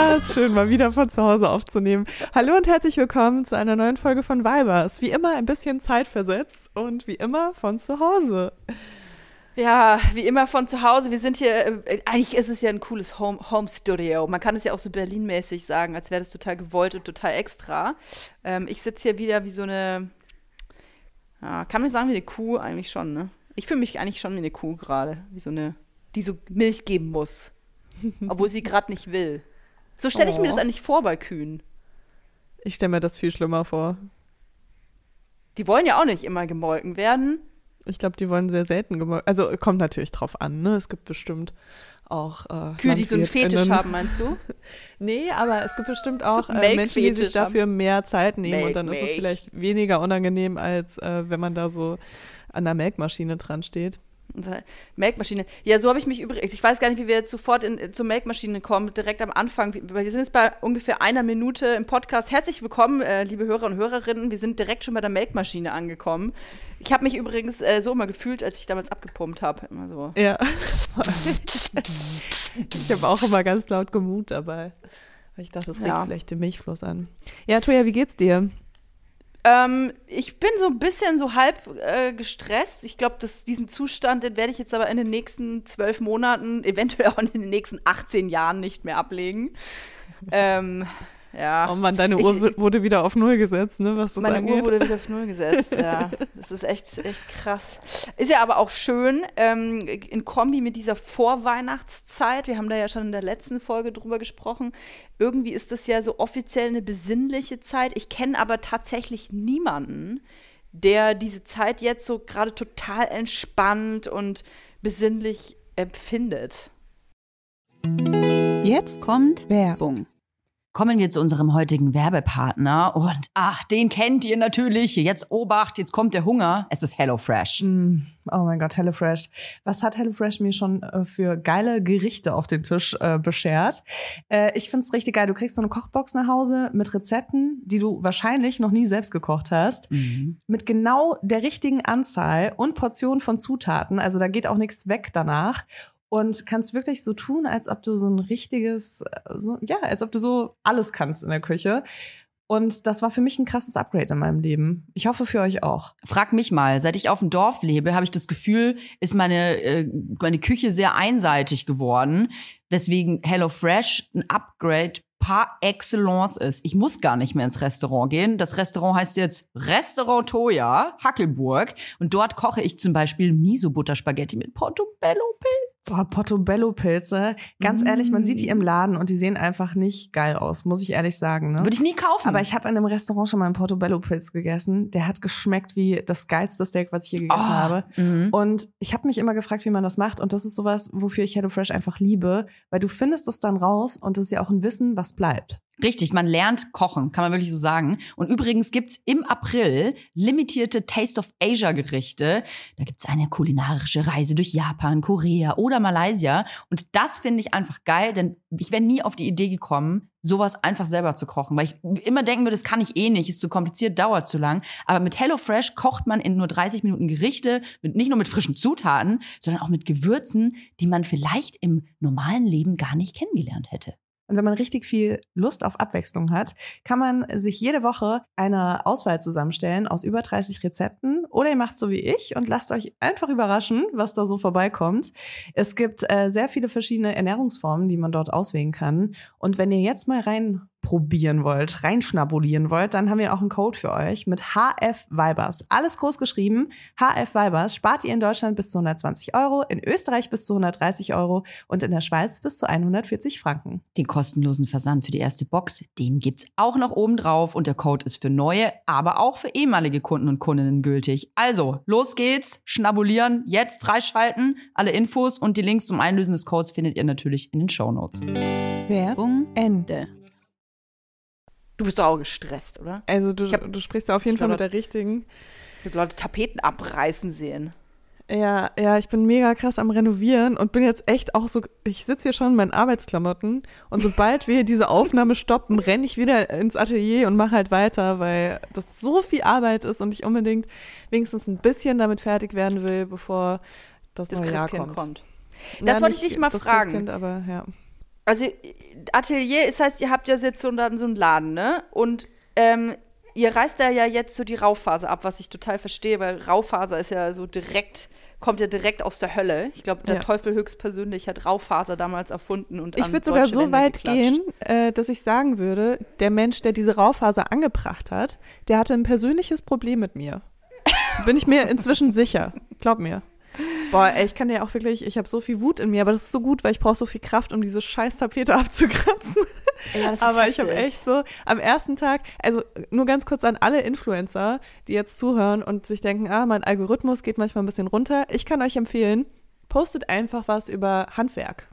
Ah, ist schön, mal wieder von zu Hause aufzunehmen. Hallo und herzlich willkommen zu einer neuen Folge von Weibers. Wie immer ein bisschen zeitversetzt und wie immer von zu Hause. Ja, wie immer von zu Hause. Wir sind hier, eigentlich ist es ja ein cooles Home-Studio. Man kann es ja auch so berlinmäßig sagen, als wäre das total gewollt und total extra. Ich sitze hier wieder wie so eine, ja, kann man sagen wie eine Kuh eigentlich schon, ne? Ich fühle mich eigentlich schon wie eine Kuh gerade, wie so eine, die so Milch geben muss, obwohl sie gerade nicht will. So stelle ich mir das eigentlich vor bei Kühen. Ich stelle mir das viel schlimmer vor. Die wollen ja auch nicht immer gemolken werden. Ich glaube, die wollen sehr selten gemolken. Also kommt natürlich drauf an, ne? Es gibt bestimmt auch Kühe, die so einen Fetisch haben, meinst du? Nee, aber es gibt bestimmt auch Menschen, die sich dafür mehr Zeit nehmen. Und dann ist es vielleicht weniger unangenehm, als wenn man da so an der Melkmaschine dran steht. Melkmaschine. Ja, so habe ich mich übrigens, ich weiß gar nicht, wie wir jetzt sofort zur Melkmaschine kommen, direkt am Anfang. Wir sind jetzt bei ungefähr einer Minute im Podcast. Herzlich willkommen, liebe Hörer und Hörerinnen. Wir sind direkt schon bei der Melkmaschine angekommen. Ich habe mich übrigens so immer gefühlt, als ich damals abgepumpt habe. Immer so. Ja. Ich habe auch immer ganz laut gemut dabei. Ich dachte, das regt vielleicht den Milchfluss an. Ja, Toja, wie geht's dir? Ich bin so ein bisschen so halb gestresst. Ich glaube, diesen Zustand, den werde ich jetzt aber in den nächsten 12 Monaten, eventuell auch in den nächsten 18 Jahren nicht mehr ablegen. Ja. Oh Mann, deine Uhr wurde wieder auf Null gesetzt, ne? Was das angeht. Meine Uhr wurde wieder auf Null gesetzt, ja. Das ist echt krass. Ist ja aber auch schön, in Kombi mit dieser Vorweihnachtszeit, wir haben da ja schon in der letzten Folge drüber gesprochen, irgendwie ist das ja so offiziell eine besinnliche Zeit. Ich kenne aber tatsächlich niemanden, der diese Zeit jetzt so gerade total entspannt und besinnlich empfindet. Jetzt kommt Werbung. Kommen wir zu unserem heutigen Werbepartner und ach, den kennt ihr natürlich. Jetzt Obacht, jetzt kommt der Hunger. Es ist HelloFresh. Oh mein Gott, HelloFresh. Was hat HelloFresh mir schon für geile Gerichte auf den Tisch beschert? Ich find's richtig geil. Du kriegst so eine Kochbox nach Hause mit Rezepten, die du wahrscheinlich noch nie selbst gekocht hast, mit genau der richtigen Anzahl und Portion von Zutaten. Also da geht auch nichts weg danach. Und kannst wirklich so tun, als ob du so ein richtiges, als ob du so alles kannst in der Küche. Und das war für mich ein krasses Upgrade in meinem Leben. Ich hoffe für euch auch. Frag mich mal, seit ich auf dem Dorf lebe, habe ich das Gefühl, ist meine Küche sehr einseitig geworden. Weswegen HelloFresh ein Upgrade par excellence ist. Ich muss gar nicht mehr ins Restaurant gehen. Das Restaurant heißt jetzt Restaurant Toja, Hackelburg. Und dort koche ich zum Beispiel Miso-Butter-Spaghetti mit Portobello-Pilz. Boah, Portobello-Pilze. Ganz ehrlich, man sieht die im Laden und die sehen einfach nicht geil aus, muss ich ehrlich sagen. Ne? Würde ich nie kaufen. Aber ich habe in einem Restaurant schon mal einen Portobello-Pilz gegessen. Der hat geschmeckt wie das geilste Steak, was ich je gegessen habe. Und ich habe mich immer gefragt, wie man das macht. Und das ist sowas, wofür ich HelloFresh einfach liebe. Weil du findest es dann raus und das ist ja auch ein Wissen, was bleibt. Richtig, man lernt kochen, kann man wirklich so sagen. Und übrigens gibt's im April limitierte Taste of Asia Gerichte. Da gibt's eine kulinarische Reise durch Japan, Korea oder Malaysia. Und das finde ich einfach geil, denn ich wäre nie auf die Idee gekommen, sowas einfach selber zu kochen. Weil ich immer denken würde, das kann ich eh nicht, ist zu kompliziert, dauert zu lang. Aber mit HelloFresh kocht man in nur 30 Minuten Gerichte, nicht nur mit frischen Zutaten, sondern auch mit Gewürzen, die man vielleicht im normalen Leben gar nicht kennengelernt hätte. Und wenn man richtig viel Lust auf Abwechslung hat, kann man sich jede Woche eine Auswahl zusammenstellen aus über 30 Rezepten. Oder ihr macht so wie ich und lasst euch einfach überraschen, was da so vorbeikommt. Es gibt sehr viele verschiedene Ernährungsformen, die man dort auswählen kann. Und wenn ihr jetzt mal reinprobieren wollt, reinschnabulieren wollt, dann haben wir auch einen Code für euch mit HFWeibers. Alles groß geschrieben, HFWeibers. Spart ihr in Deutschland bis zu 120 €, in Österreich bis zu 130 € und in der Schweiz bis zu 140 Franken. Den kostenlosen Versand für die erste Box, den gibt's auch noch oben drauf und der Code ist für neue, aber auch für ehemalige Kunden und Kundinnen gültig. Also, los geht's, schnabulieren, jetzt freischalten. Alle Infos und die Links zum Einlösen des Codes findet ihr natürlich in den Shownotes. Werbung Ende. Du bist doch auch gestresst, oder? Also du sprichst ja auf jeden Fall mit der richtigen. Ich habe Leute Tapeten abreißen sehen. Ja, ich bin mega krass am Renovieren und bin jetzt echt auch so, ich sitze hier schon in meinen Arbeitsklamotten und sobald wir diese Aufnahme stoppen, renne ich wieder ins Atelier und mache halt weiter, weil das so viel Arbeit ist und ich unbedingt wenigstens ein bisschen damit fertig werden will, bevor das neue Jahr kommt. Das wollte ich dich mal fragen. Also Atelier, das heißt, ihr habt ja jetzt so einen Laden, ne? Und ihr reißt da ja jetzt so die Raufaser ab, was ich total verstehe, weil Raufaser ist ja so direkt, kommt ja direkt aus der Hölle. Ich glaube, der Teufel höchstpersönlich hat Raufaser damals erfunden und ich würde sogar so weit gehen, dass ich sagen würde, der Mensch, der diese Raufaser angebracht hat, der hatte ein persönliches Problem mit mir. Bin ich mir inzwischen sicher. Glaub mir. Boah, ey, ich kann ja auch wirklich, ich habe so viel Wut in mir, aber das ist so gut, weil ich brauche so viel Kraft, um diese scheiß Tapete abzukratzen. Ja, das ist aber richtig. Ich habe echt so am ersten Tag, also nur ganz kurz an alle Influencer, die jetzt zuhören und sich denken, ah, mein Algorithmus geht manchmal ein bisschen runter. Ich kann euch empfehlen, postet einfach was über Handwerk.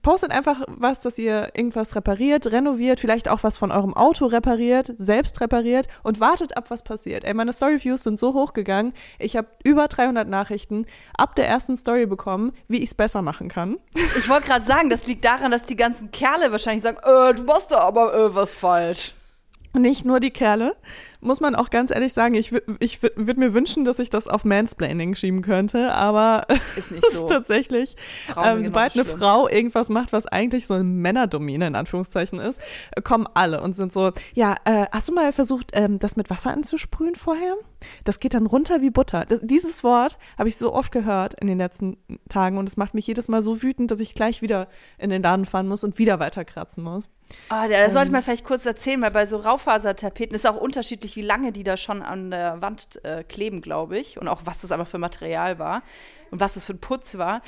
Postet einfach was, dass ihr irgendwas repariert, renoviert, vielleicht auch was von eurem Auto repariert, selbst repariert und wartet ab, was passiert. Ey, meine Story-Views sind so hochgegangen, ich habe über 300 Nachrichten ab der ersten Story bekommen, wie ich es besser machen kann. Ich wollte gerade sagen, das liegt daran, dass die ganzen Kerle wahrscheinlich sagen, du machst da aber was falsch. Nicht nur die Kerle, muss man auch ganz ehrlich sagen, ich würde mir wünschen, dass ich das auf Mansplaining schieben könnte, aber ist nicht so. Ist tatsächlich, sobald eine Frau irgendwas macht, was eigentlich so eine Männerdomäne in Anführungszeichen ist, kommen alle und sind so, ja, hast du mal versucht, das mit Wasser anzusprühen vorher? Das geht dann runter wie Butter. Dieses Wort habe ich so oft gehört in den letzten Tagen und es macht mich jedes Mal so wütend, dass ich gleich wieder in den Laden fahren muss und wieder weiterkratzen muss. Oh, das sollte ich mal vielleicht kurz erzählen, weil bei so Raufasertapeten ist auch unterschiedlich, wie lange die da schon an der Wand kleben, glaube ich. Und auch, was das aber für Material war und was das für ein Putz war.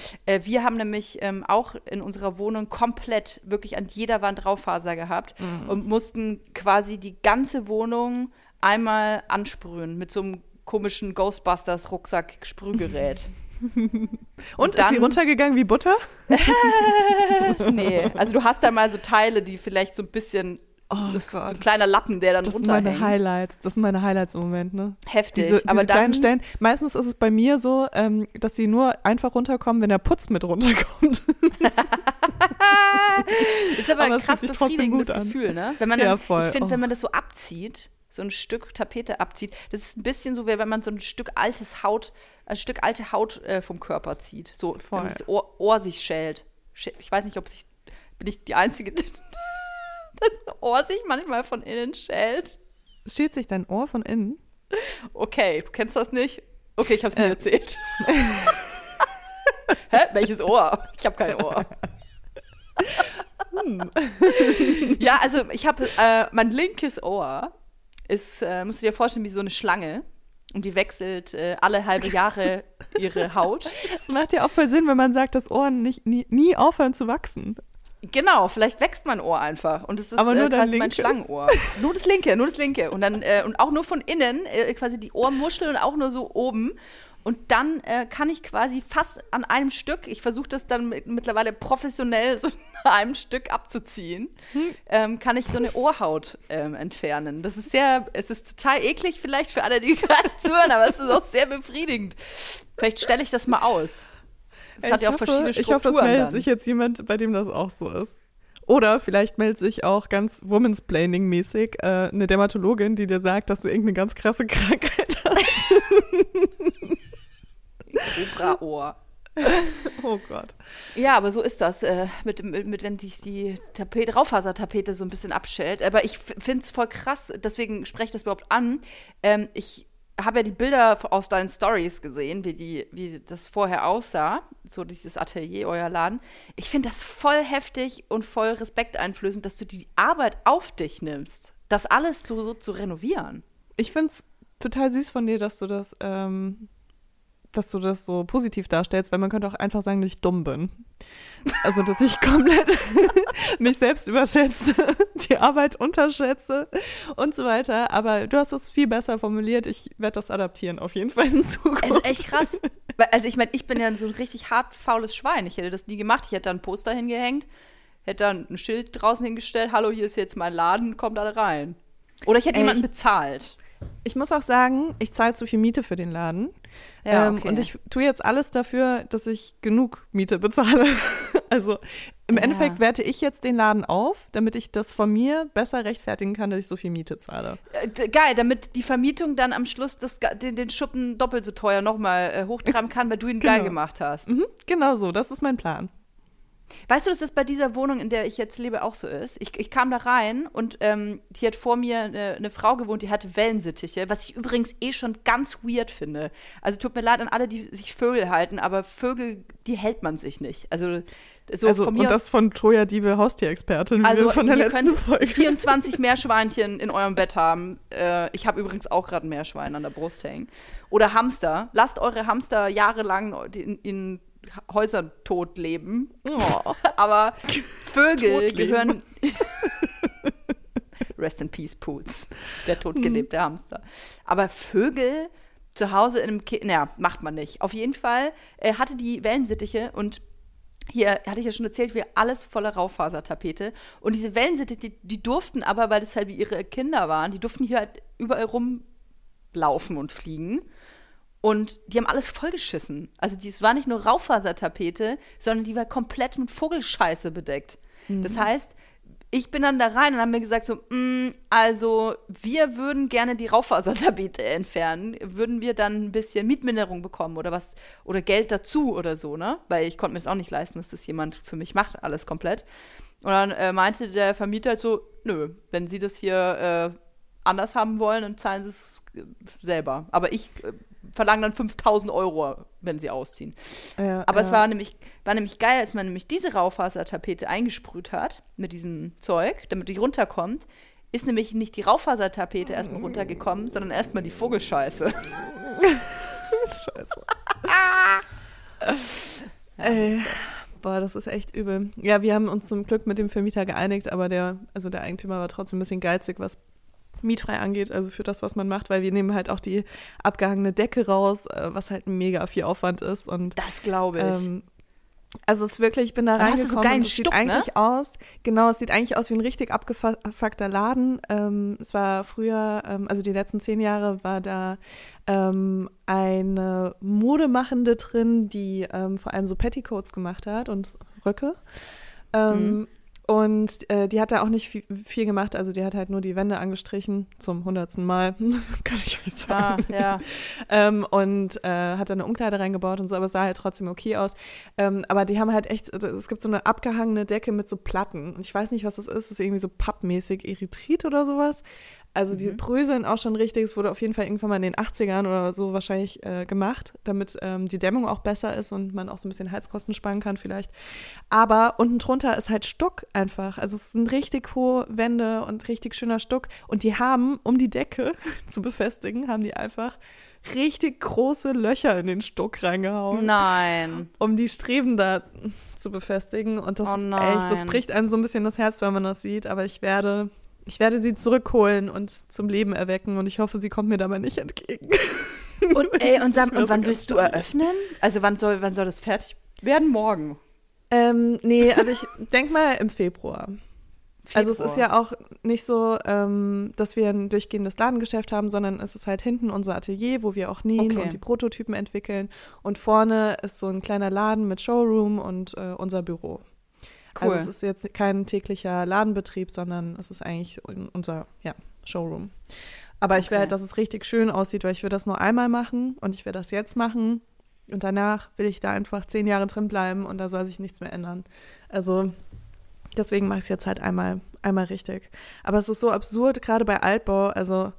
Wir haben nämlich auch in unserer Wohnung komplett wirklich an jeder Wand Raufaser gehabt und mussten quasi die ganze Wohnung einmal ansprühen mit so einem komischen Ghostbusters-Rucksack-Sprühgerät. Und dann, ist sie runtergegangen wie Butter? Nee, also du hast da mal so Teile, die vielleicht so ein bisschen, so ein kleiner Lappen, der dann runterhängt. Das sind meine Highlights im Moment, ne? Heftig. Diese kleinen Stellen, meistens ist es bei mir so, dass sie nur einfach runterkommen, wenn der Putz mit runterkommt. Ist aber ein krass befriedigendes Gefühl, ne? Wenn man dann, ja, voll. Ich finde, wenn man das so abzieht, so ein Stück Tapete abzieht, das ist ein bisschen so, wie wenn man so ein Stück alte Haut vom Körper zieht. So, voll. Wenn das Ohr sich schält. Ich weiß nicht, bin ich die Einzige, die das Ohr sich manchmal von innen schält. Schält sich dein Ohr von innen? Okay, du kennst das nicht? Okay, ich hab's mir erzählt. Hä? Welches Ohr? Ich hab kein Ohr. Ja, also ich habe mein linkes Ohr ist, musst du dir vorstellen, wie so eine Schlange. Und die wechselt alle halbe Jahre ihre Haut. Das macht ja auch voll Sinn, wenn man sagt, dass Ohren nie aufhören zu wachsen. Genau, vielleicht wächst mein Ohr einfach. Und es ist quasi mein Schlangenohr. Nur das linke. Und dann und auch nur von innen, quasi die Ohrmuschel und auch nur so oben. Und dann kann ich quasi fast an einem Stück, ich versuche das dann mittlerweile professionell so an einem Stück abzuziehen, kann ich so eine Ohrhaut entfernen. Es ist total eklig vielleicht für alle, die gerade zuhören, aber es ist auch sehr befriedigend. Vielleicht stelle ich das mal aus. Das hat ja auch verschiedene Strukturen. Ich hoffe, es meldet sich jetzt jemand, bei dem das auch so ist. Oder vielleicht meldet sich auch ganz Womansplaining-mäßig eine Dermatologin, die dir sagt, dass du irgendeine ganz krasse Krankheit hast. Kobraohr. Oh Gott. Ja, aber so ist das, wenn sich die Raufasertapete so ein bisschen abschält. Aber ich finde es voll krass, deswegen spreche ich das überhaupt an. Ich habe ja die Bilder aus deinen Stories gesehen, wie das vorher aussah, so dieses Atelier, euer Laden. Ich finde das voll heftig und voll respekteinflößend, dass du die Arbeit auf dich nimmst, das alles so zu renovieren. Ich finde es total süß von dir, dass du das so positiv darstellst, weil man könnte auch einfach sagen, dass ich dumm bin. Also, dass ich komplett mich selbst überschätze, die Arbeit unterschätze und so weiter. Aber du hast es viel besser formuliert. Ich werde das adaptieren, auf jeden Fall in Zukunft. Es ist echt krass. Also, ich meine, ich bin ja so ein richtig hart faules Schwein. Ich hätte das nie gemacht. Ich hätte da ein Poster hingehängt, hätte da ein Schild draußen hingestellt. Hallo, hier ist jetzt mein Laden, kommt alle rein. Oder ich hätte jemanden bezahlt. Ich muss auch sagen, ich zahle zu viel Miete für den Laden. Ja, okay. Und ich tue jetzt alles dafür, dass ich genug Miete bezahle. Also im Endeffekt werte ich jetzt den Laden auf, damit ich das von mir besser rechtfertigen kann, dass ich so viel Miete zahle. Geil, damit die Vermietung dann am Schluss den Schuppen doppelt so teuer nochmal hochtreiben kann, weil du ihn geil gemacht hast. Mhm, genau so, das ist mein Plan. Weißt du, dass das bei dieser Wohnung, in der ich jetzt lebe, auch so ist? Ich kam da rein und hier hat vor mir eine Frau gewohnt, die hatte Wellensittiche, was ich übrigens eh schon ganz weird finde. Also tut mir leid an alle, die sich Vögel halten, aber Vögel, die hält man sich nicht. Also, von mir und das von Troja Diebe, Haustierexpertin, also wir von der letzten Folge. 24 Meerschweinchen in eurem Bett haben. Ich habe übrigens auch gerade ein Meerschwein an der Brust hängen. Oder Hamster. Lasst eure Hamster jahrelang in Häusern tot leben. Oh. Aber Vögel gehören. Rest in peace, Poots. Der totgelebte Hamster. Aber Vögel zu Hause in einem naja, macht man nicht. Auf jeden Fall hatte die Wellensittiche und hier, hatte ich ja schon erzählt, wir alles voller Raufasertapete. Und diese Wellensittiche, die durften aber, weil das halt wie ihre Kinder waren, die durften hier halt überall rumlaufen und fliegen. Und die haben alles vollgeschissen. Also es war nicht nur Raufasertapete, sondern die war komplett mit Vogelscheiße bedeckt. Mhm. Das heißt, ich bin dann da rein und haben mir gesagt so, also wir würden gerne die Raufasertapete entfernen. Würden wir dann ein bisschen Mietminderung bekommen oder was oder Geld dazu oder so, ne? Weil ich konnte mir es auch nicht leisten, dass das jemand für mich macht, alles komplett. Und dann meinte der Vermieter halt so, nö, wenn Sie das hier anders haben wollen, dann zahlen Sie es selber. Aber ich verlangen dann 5.000 €, wenn sie ausziehen. Ja, aber es war nämlich geil, als man nämlich diese Raufasertapete eingesprüht hat mit diesem Zeug, damit die runterkommt, ist nämlich nicht die Raufasertapete erstmal runtergekommen, sondern erstmal die Vogelscheiße. Das ist scheiße. Ja, ist das. Boah, das ist echt übel. Ja, wir haben uns zum Glück mit dem Vermieter geeinigt, aber der Eigentümer war trotzdem ein bisschen geizig, was mietfrei angeht, also für das, was man macht, weil wir nehmen halt auch die abgehangene Decke raus, was halt mega viel Aufwand ist. Und das glaube ich. Also es ist wirklich, ich bin da reingekommen und es sieht eigentlich aus, es sieht eigentlich aus wie ein richtig abgefuckter Laden. Es war früher, also die letzten 10 Jahre war da eine Modemachende drin, die vor allem so Petticoats gemacht hat und Röcke. Und die hat da auch nicht viel gemacht, also die hat halt nur die Wände angestrichen, zum 100. Mal, kann ich euch sagen. Ah, ja. Und hat da eine Umkleide reingebaut und so, aber es sah halt trotzdem okay aus. Aber die haben halt echt, es gibt so eine abgehangene Decke mit so Platten. Ich weiß nicht, was das ist irgendwie so pappmäßig Erythrit oder sowas. Also die bröseln auch schon richtig, es wurde auf jeden Fall irgendwann mal in den 80ern oder so wahrscheinlich gemacht, damit die Dämmung auch besser ist und man auch so ein bisschen Heizkosten sparen kann vielleicht. Aber unten drunter ist halt Stuck einfach, also es sind richtig hohe Wände und richtig schöner Stuck und die haben, um die Decke zu befestigen, haben die einfach richtig große Löcher in den Stuck reingehauen. Nein. Um die Streben da zu befestigen und das ist echt, das bricht einem so ein bisschen das Herz, wenn man das sieht, aber ich werde sie zurückholen und zum Leben erwecken und ich hoffe, sie kommt mir dabei nicht entgegen. Und wann willst du eröffnen? Also wann soll das fertig werden? Morgen? Nee, also ich denke mal im Februar. Also es ist ja auch nicht so, dass wir ein durchgehendes Ladengeschäft haben, sondern es ist halt hinten unser Atelier, wo wir auch nähen und die Prototypen entwickeln und vorne ist so ein kleiner Laden mit Showroom und unser Büro. Cool. Also es ist jetzt kein täglicher Ladenbetrieb, sondern es ist eigentlich unser Showroom. Aber ich will, dass es richtig schön aussieht, weil ich will das nur einmal machen und ich will das jetzt machen und danach will ich da einfach 10 Jahre drin bleiben und da soll sich nichts mehr ändern. Also deswegen mache ich es jetzt halt einmal richtig. Aber es ist so absurd, gerade bei Altbau, also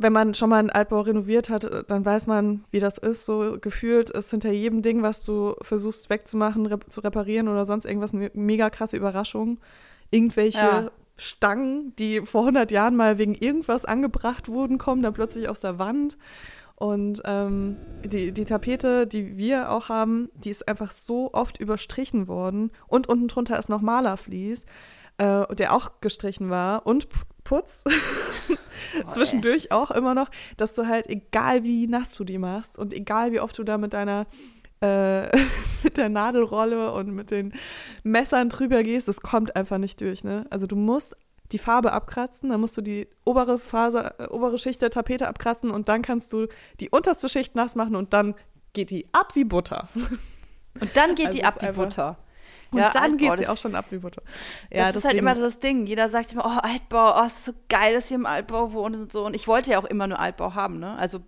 wenn man schon mal einen Altbau renoviert hat, dann weiß man, wie das ist. So gefühlt ist hinter jedem Ding, was du versuchst wegzumachen, zu reparieren oder sonst irgendwas, eine mega krasse Überraschung. Irgendwelche Stangen, die vor 100 Jahren mal wegen irgendwas angebracht wurden, kommen dann plötzlich aus der Wand. Und die Tapete, die wir auch haben, die ist einfach so oft überstrichen worden. Und unten drunter ist noch Malervlies, der auch gestrichen war und Putz zwischendurch auch immer noch, dass du halt, egal wie nass du die machst und egal wie oft du da mit deiner mit der Nadelrolle und mit den Messern drüber gehst, das kommt einfach nicht durch, ne? Also du musst die Farbe abkratzen, dann musst du die obere Schicht der Tapete abkratzen und dann kannst du die unterste Schicht nass machen und dann geht die ab wie Butter. Und dann geht die ab wie Butter. Und dann geht sie auch schon ab wie Butter. Ja, das ist halt immer das Ding. Jeder sagt immer, oh, Altbau, oh, ist so geil, dass ihr im Altbau wohnt und so. Und ich wollte ja auch immer nur Altbau haben, ne? Also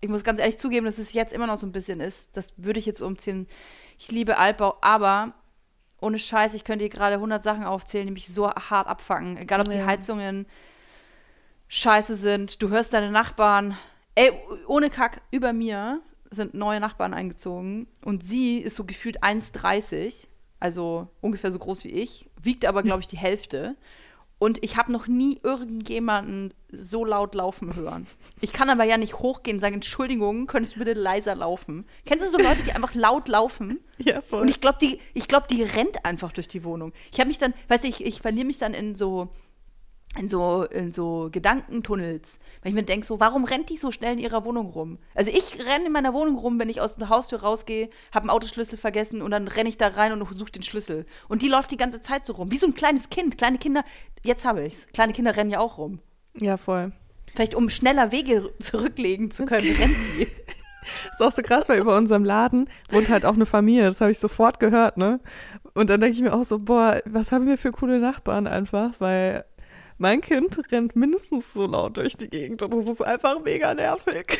ich muss ganz ehrlich zugeben, dass es jetzt immer noch so ein bisschen ist. Das würde ich jetzt umziehen. Ich liebe Altbau, aber Ohne Scheiß, ich könnte hier gerade 100 Sachen aufzählen, die mich so hart abfacken. Egal, ob die Heizungen scheiße sind. Du hörst deine Nachbarn. Ey, ohne Kack, über mir sind neue Nachbarn eingezogen. Und sie ist so gefühlt 1,30. Also ungefähr so groß wie ich. Wiegt aber, glaube ich, die Hälfte. Und ich habe noch nie irgendjemanden so laut laufen hören. Ich kann aber ja nicht hochgehen und sagen, Entschuldigung, könntest du bitte leiser laufen? Kennst du so Leute, die einfach laut laufen? Ja, voll. Und ich glaube, die rennt einfach durch die Wohnung. Ich habe mich dann, weißt du, ich verliere mich dann in so Gedankentunnels. Weil ich mir denke so, warum rennt die so schnell in ihrer Wohnung rum? Also ich renne in meiner Wohnung rum, wenn ich aus der Haustür rausgehe, habe einen Autoschlüssel vergessen und dann renne ich da rein und suche den Schlüssel. Und die läuft die ganze Zeit so rum. Wie so ein kleines Kind. Kleine Kinder, jetzt habe ich's. Kleine Kinder rennen ja auch rum. Ja, voll. Vielleicht, um schneller Wege zurücklegen zu können, rennt sie. Das ist auch so krass, weil über unserem Laden wohnt halt auch eine Familie. Das habe ich sofort gehört, ne? Und dann denke ich mir auch so, boah, was haben wir für coole Nachbarn einfach, weil mein Kind rennt mindestens so laut durch die Gegend und das ist einfach mega nervig.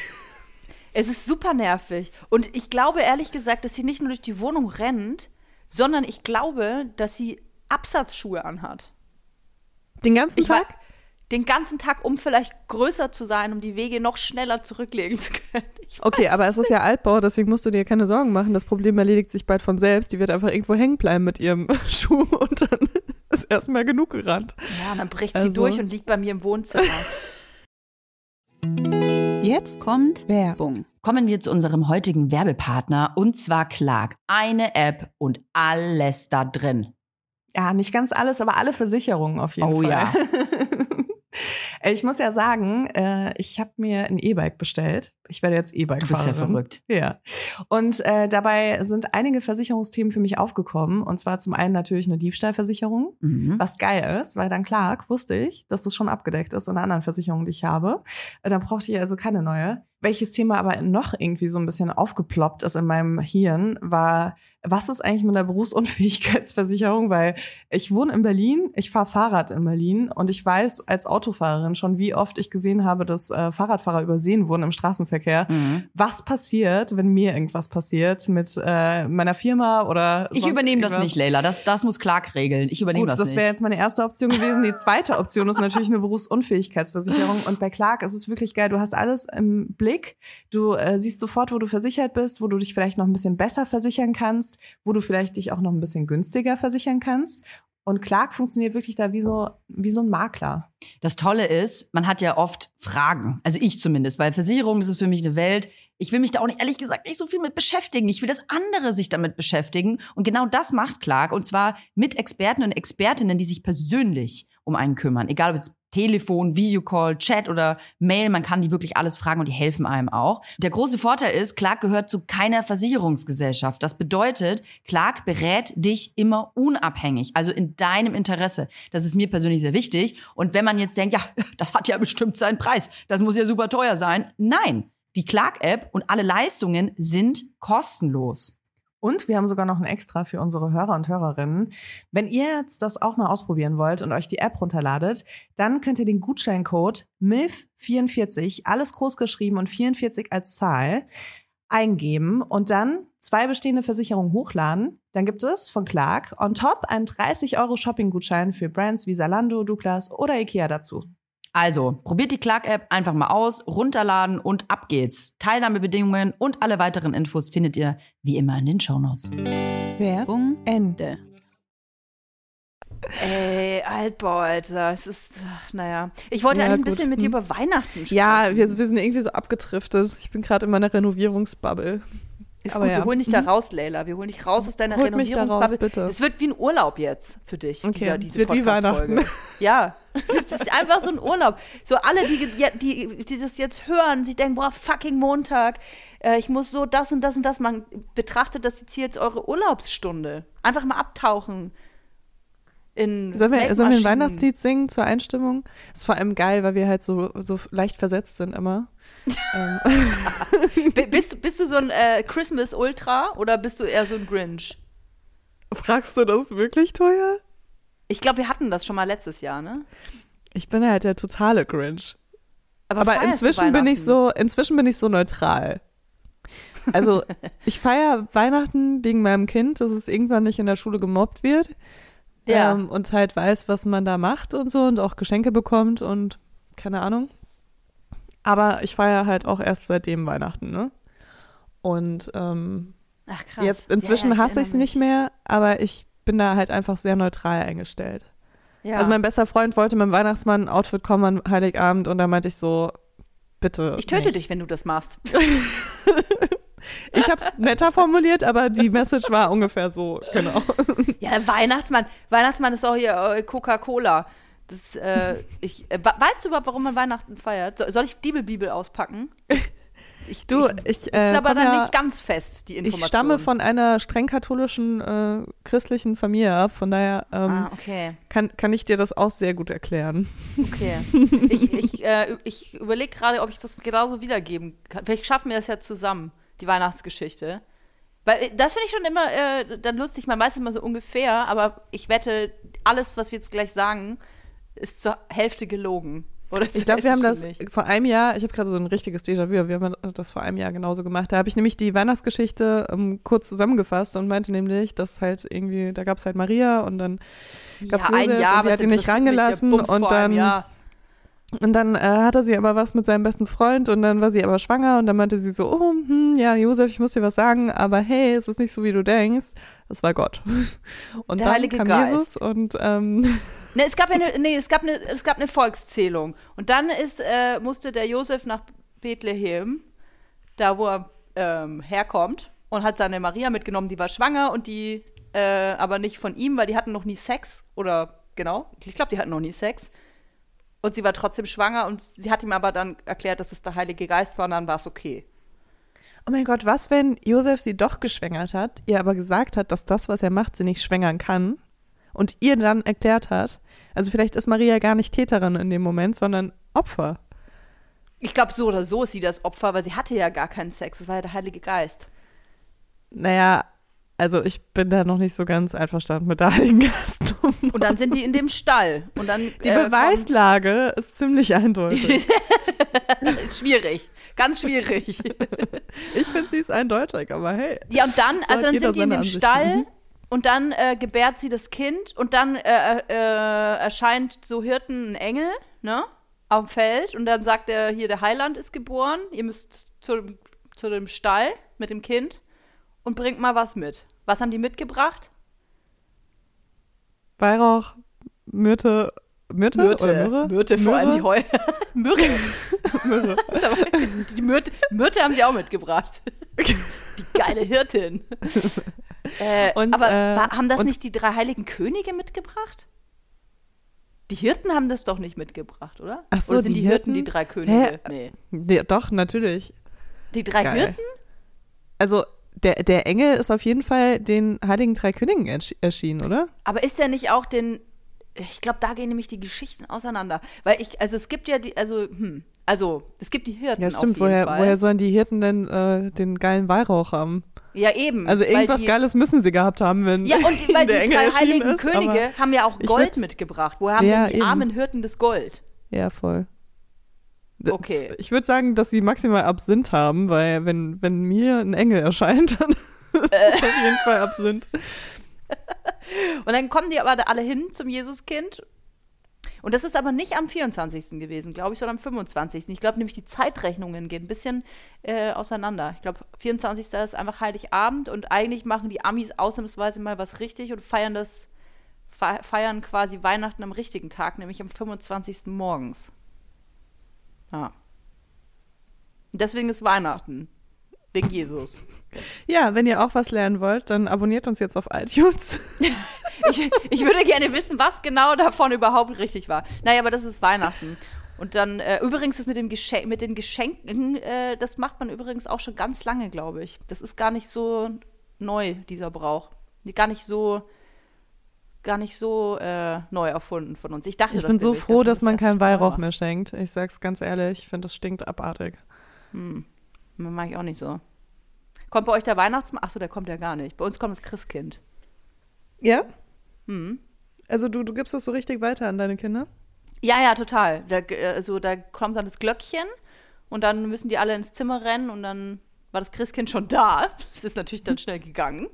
Es ist super nervig. Und ich glaube ehrlich gesagt, dass sie nicht nur durch die Wohnung rennt, sondern ich glaube, dass sie Absatzschuhe anhat. Den ganzen Tag? Den ganzen Tag, um vielleicht größer zu sein, um die Wege noch schneller zurücklegen zu können. Okay, aber es ist ja Altbau, deswegen musst du dir keine Sorgen machen. Das Problem erledigt sich bald von selbst. Die wird einfach irgendwo hängen bleiben mit ihrem Schuh und dann ist erstmal genug gerannt. Ja, und dann bricht sie durch und liegt bei mir im Wohnzimmer. Jetzt kommt Werbung. Kommen wir zu unserem heutigen Werbepartner und zwar Clark. Eine App und alles da drin. Ja, nicht ganz alles, aber alle Versicherungen auf jeden Fall. Oh ja. Ich muss ja sagen, ich habe mir ein E-Bike bestellt. Ich werde jetzt E-Bike-Fahrerin. Du bist ja verrückt. Ja. Und dabei sind einige Versicherungsthemen für mich aufgekommen. Und zwar zum einen natürlich eine Diebstahlversicherung, was geil ist, weil dann Clark wusste ich, dass das schon abgedeckt ist in einer anderen Versicherung, die ich habe. Dann brauchte ich also keine neue. Welches Thema aber noch irgendwie so ein bisschen aufgeploppt ist in meinem Hirn, war, was ist eigentlich mit der Berufsunfähigkeitsversicherung? Weil ich wohne in Berlin, ich fahre Fahrrad in Berlin und ich weiß als Autofahrerin schon, wie oft ich gesehen habe, dass Fahrradfahrer übersehen wurden im Straßenverkehr. Mhm. Was passiert, wenn mir irgendwas passiert mit meiner Firma oder sonst Ich übernehme irgendwas? Das nicht, Leila. Das muss Clark regeln. Ich übernehme das nicht. Das wäre jetzt meine erste Option gewesen. Die zweite Option ist natürlich eine Berufsunfähigkeitsversicherung. Und bei Clark ist es wirklich geil. Du hast alles im Blick. Du siehst sofort, wo du versichert bist, wo du dich vielleicht noch ein bisschen besser versichern kannst, wo du vielleicht dich auch noch ein bisschen günstiger versichern kannst. Und Clark funktioniert wirklich da wie so ein Makler. Das Tolle ist, man hat ja oft Fragen. Also ich zumindest, weil Versicherung, das ist für mich eine Welt. Ich will mich da auch nicht, ehrlich gesagt, nicht so viel mit beschäftigen. Ich will, dass andere sich damit beschäftigen. Und genau das macht Clark. Und zwar mit Experten und Expertinnen, die sich persönlich um einen kümmern. Egal, ob jetzt Telefon, Videocall, Chat oder Mail, man kann die wirklich alles fragen und die helfen einem auch. Der große Vorteil ist, Clark gehört zu keiner Versicherungsgesellschaft. Das bedeutet, Clark berät dich immer unabhängig, also in deinem Interesse. Das ist mir persönlich sehr wichtig. Und wenn man jetzt denkt, ja, das hat ja bestimmt seinen Preis, das muss ja super teuer sein. Nein, die Clark-App und alle Leistungen sind kostenlos. Und wir haben sogar noch ein Extra für unsere Hörer und Hörerinnen. Wenn ihr jetzt das auch mal ausprobieren wollt und euch die App runterladet, dann könnt ihr den Gutscheincode MILF44, alles groß geschrieben und 44 als Zahl, eingeben und dann 2 bestehende Versicherungen hochladen. Dann gibt es von Clark on top einen 30€ Shopping-Gutschein für Brands wie Zalando, Douglas oder Ikea dazu. Also, probiert die Clark-App einfach mal aus, runterladen und ab geht's. Teilnahmebedingungen und alle weiteren Infos findet ihr wie immer in den Shownotes. Werbung Ende. Ey, Altbau, Alter. Es ist, naja. Ich wollte eigentlich ein bisschen mit dir über Weihnachten sprechen. Ja, wir sind irgendwie so abgetriftet. Ich bin gerade in meiner Renovierungsbubble. Ist aber gut, wir holen dich da raus, Leila. Wir holen dich raus aus deiner Renovierungsbubble. Bitte. Es wird wie ein Urlaub jetzt für dich, okay. Diese Podcast-Folge. Ja, es ist einfach so ein Urlaub. So alle, die das jetzt hören, sie denken, boah, fucking Montag, ich muss so das und das und das machen. Betrachtet das jetzt hier als eure Urlaubsstunde. Einfach mal abtauchen. Sollen wir ein Weihnachtslied singen zur Einstimmung? Ist vor allem geil, weil wir halt so leicht versetzt sind immer. Bist du so ein Christmas-Ultra oder bist du eher so ein Grinch? Fragst du das wirklich, Toya? Ich glaube, wir hatten das schon mal letztes Jahr, ne? Ich bin halt der totale Grinch. Aber inzwischen bin ich so neutral. Also ich feiere Weihnachten wegen meinem Kind, dass es irgendwann nicht in der Schule gemobbt wird. Ja. Und halt weiß, was man da macht und so und auch Geschenke bekommt und keine Ahnung. Aber ich feiere halt auch erst seitdem Weihnachten, ne? Und ach, krass. Jetzt inzwischen hasse ich es nicht mehr, aber ich bin da halt einfach sehr neutral eingestellt. Ja. Also mein bester Freund wollte mit dem Weihnachtsmann ein Outfit kommen an Heiligabend und da meinte ich so, bitte ich töte dich, wenn du das machst. Ich habe es netter formuliert, aber die Message war ungefähr so, genau. Ja, Weihnachtsmann ist auch hier Coca-Cola. Das, weißt du überhaupt, warum man Weihnachten feiert? Soll ich Bibel auspacken? Das ist aber dann nicht ganz fest, die Information. Ich stamme von einer streng katholischen, christlichen Familie ab, von daher kann ich dir das auch sehr gut erklären. Okay. Ich überlege gerade, ob ich das genauso wiedergeben kann. Vielleicht schaffen wir das ja zusammen, die Weihnachtsgeschichte. Weil das finde ich schon immer dann lustig, man weiß immer so ungefähr, aber ich wette, alles, was wir jetzt gleich sagen, ist zur Hälfte gelogen. Oder ich glaube, wir haben das nicht. Vor einem Jahr, ich habe gerade so ein richtiges Déjà-vu, wir haben das vor einem Jahr genauso gemacht. Da habe ich nämlich die Weihnachtsgeschichte kurz zusammengefasst und meinte nämlich, dass halt irgendwie, da gab es halt Maria und dann gab es Josef und die hat ihn nicht reingelassen und dann hatte sie aber was mit seinem besten Freund und dann war sie aber schwanger und dann meinte sie so, Josef, ich muss dir was sagen, aber hey, es ist nicht so, wie du denkst. Das war Gott. Und dann kam Jesus und es gab eine Volkszählung. Und dann musste der Josef nach Bethlehem, da wo er herkommt, und hat seine Maria mitgenommen, die war schwanger und die aber nicht von ihm, weil die hatten noch nie Sex und sie war trotzdem schwanger und sie hat ihm aber dann erklärt, dass es der Heilige Geist war und dann war es okay. Oh mein Gott, was, wenn Josef sie doch geschwängert hat, ihr aber gesagt hat, dass das, was er macht, sie nicht schwängern kann und ihr dann erklärt hat, also vielleicht ist Maria gar nicht Täterin in dem Moment, sondern Opfer. Ich glaube, so oder so ist sie das Opfer, weil sie hatte ja gar keinen Sex, es war ja der Heilige Geist. Naja, also ich bin da noch nicht so ganz einverstanden mit der Heiligen Geist. Und dann sind die in dem Stall. Und dann, die Beweislage ist ziemlich eindeutig. Schwierig, ganz schwierig. Ich finde, sie ist eindeutig, aber hey. Ja, und dann, so also dann sind die in dem Ansicht Stall und dann gebärt sie das Kind und dann erscheint so Hirten ein Engel, ne, auf dem Feld und dann sagt er, hier, der Heiland ist geboren, ihr müsst zu dem Stall mit dem Kind und bringt mal was mit. Was haben die mitgebracht? Weihrauch, Myrte? Myrte, vor allem die Heu. Myrte. Die Myrte haben sie auch mitgebracht. Die geile Hirtin. Haben das nicht die drei heiligen Könige mitgebracht? Die Hirten haben das doch nicht mitgebracht, oder? Ach so, oder sind die Hirten die drei Könige? Nee, doch, natürlich. Die drei geil. Hirten? Also Der Engel ist auf jeden Fall den Heiligen Drei Königen erschienen, oder? Aber ist der nicht auch den, ich glaube, da gehen nämlich die Geschichten auseinander. Weil es gibt die Hirten auf jeden Fall. Ja, stimmt, woher sollen die Hirten denn den geilen Weihrauch haben? Ja, eben. Also irgendwas Geiles müssen sie gehabt haben, wenn der Engel erschienen ist. Ja, und weil die drei Heiligen Könige haben ja auch Gold mitgebracht. Woher haben denn die armen Hirten das Gold? Ja, voll. Okay. Ich würde sagen, dass sie maximal Absinth haben, weil wenn mir ein Engel erscheint, dann ist es auf jeden Fall Absinth. Und dann kommen die aber alle hin zum Jesuskind. Und das ist aber nicht am 24. gewesen, glaube ich, sondern am 25. Ich glaube nämlich, die Zeitrechnungen gehen ein bisschen auseinander. Ich glaube, 24. ist einfach Heiligabend und eigentlich machen die Amis ausnahmsweise mal was richtig und feiern quasi Weihnachten am richtigen Tag, nämlich am 25. morgens. Ah. Deswegen ist Weihnachten. Wegen Jesus. Ja, wenn ihr auch was lernen wollt, dann abonniert uns jetzt auf iTunes. Ich würde gerne wissen, was genau davon überhaupt richtig war. Naja, aber das ist Weihnachten. Und dann, übrigens, das mit den Geschenken, das macht man übrigens auch schon ganz lange, glaube ich. Das ist gar nicht so neu, dieser Brauch. Gar nicht so neu erfunden von uns. Ich bin so froh, dass man keinen Weihrauch mehr schenkt. Ich sag's ganz ehrlich, ich finde, das stinkt abartig. Das mag ich auch nicht so. Kommt bei euch der Weihnachtsmann? Achso, der kommt ja gar nicht. Bei uns kommt das Christkind. Ja? Also du gibst das so richtig weiter an deine Kinder? Ja, total. Da kommt dann das Glöckchen und dann müssen die alle ins Zimmer rennen und dann war das Christkind schon da. Es ist natürlich dann schnell gegangen.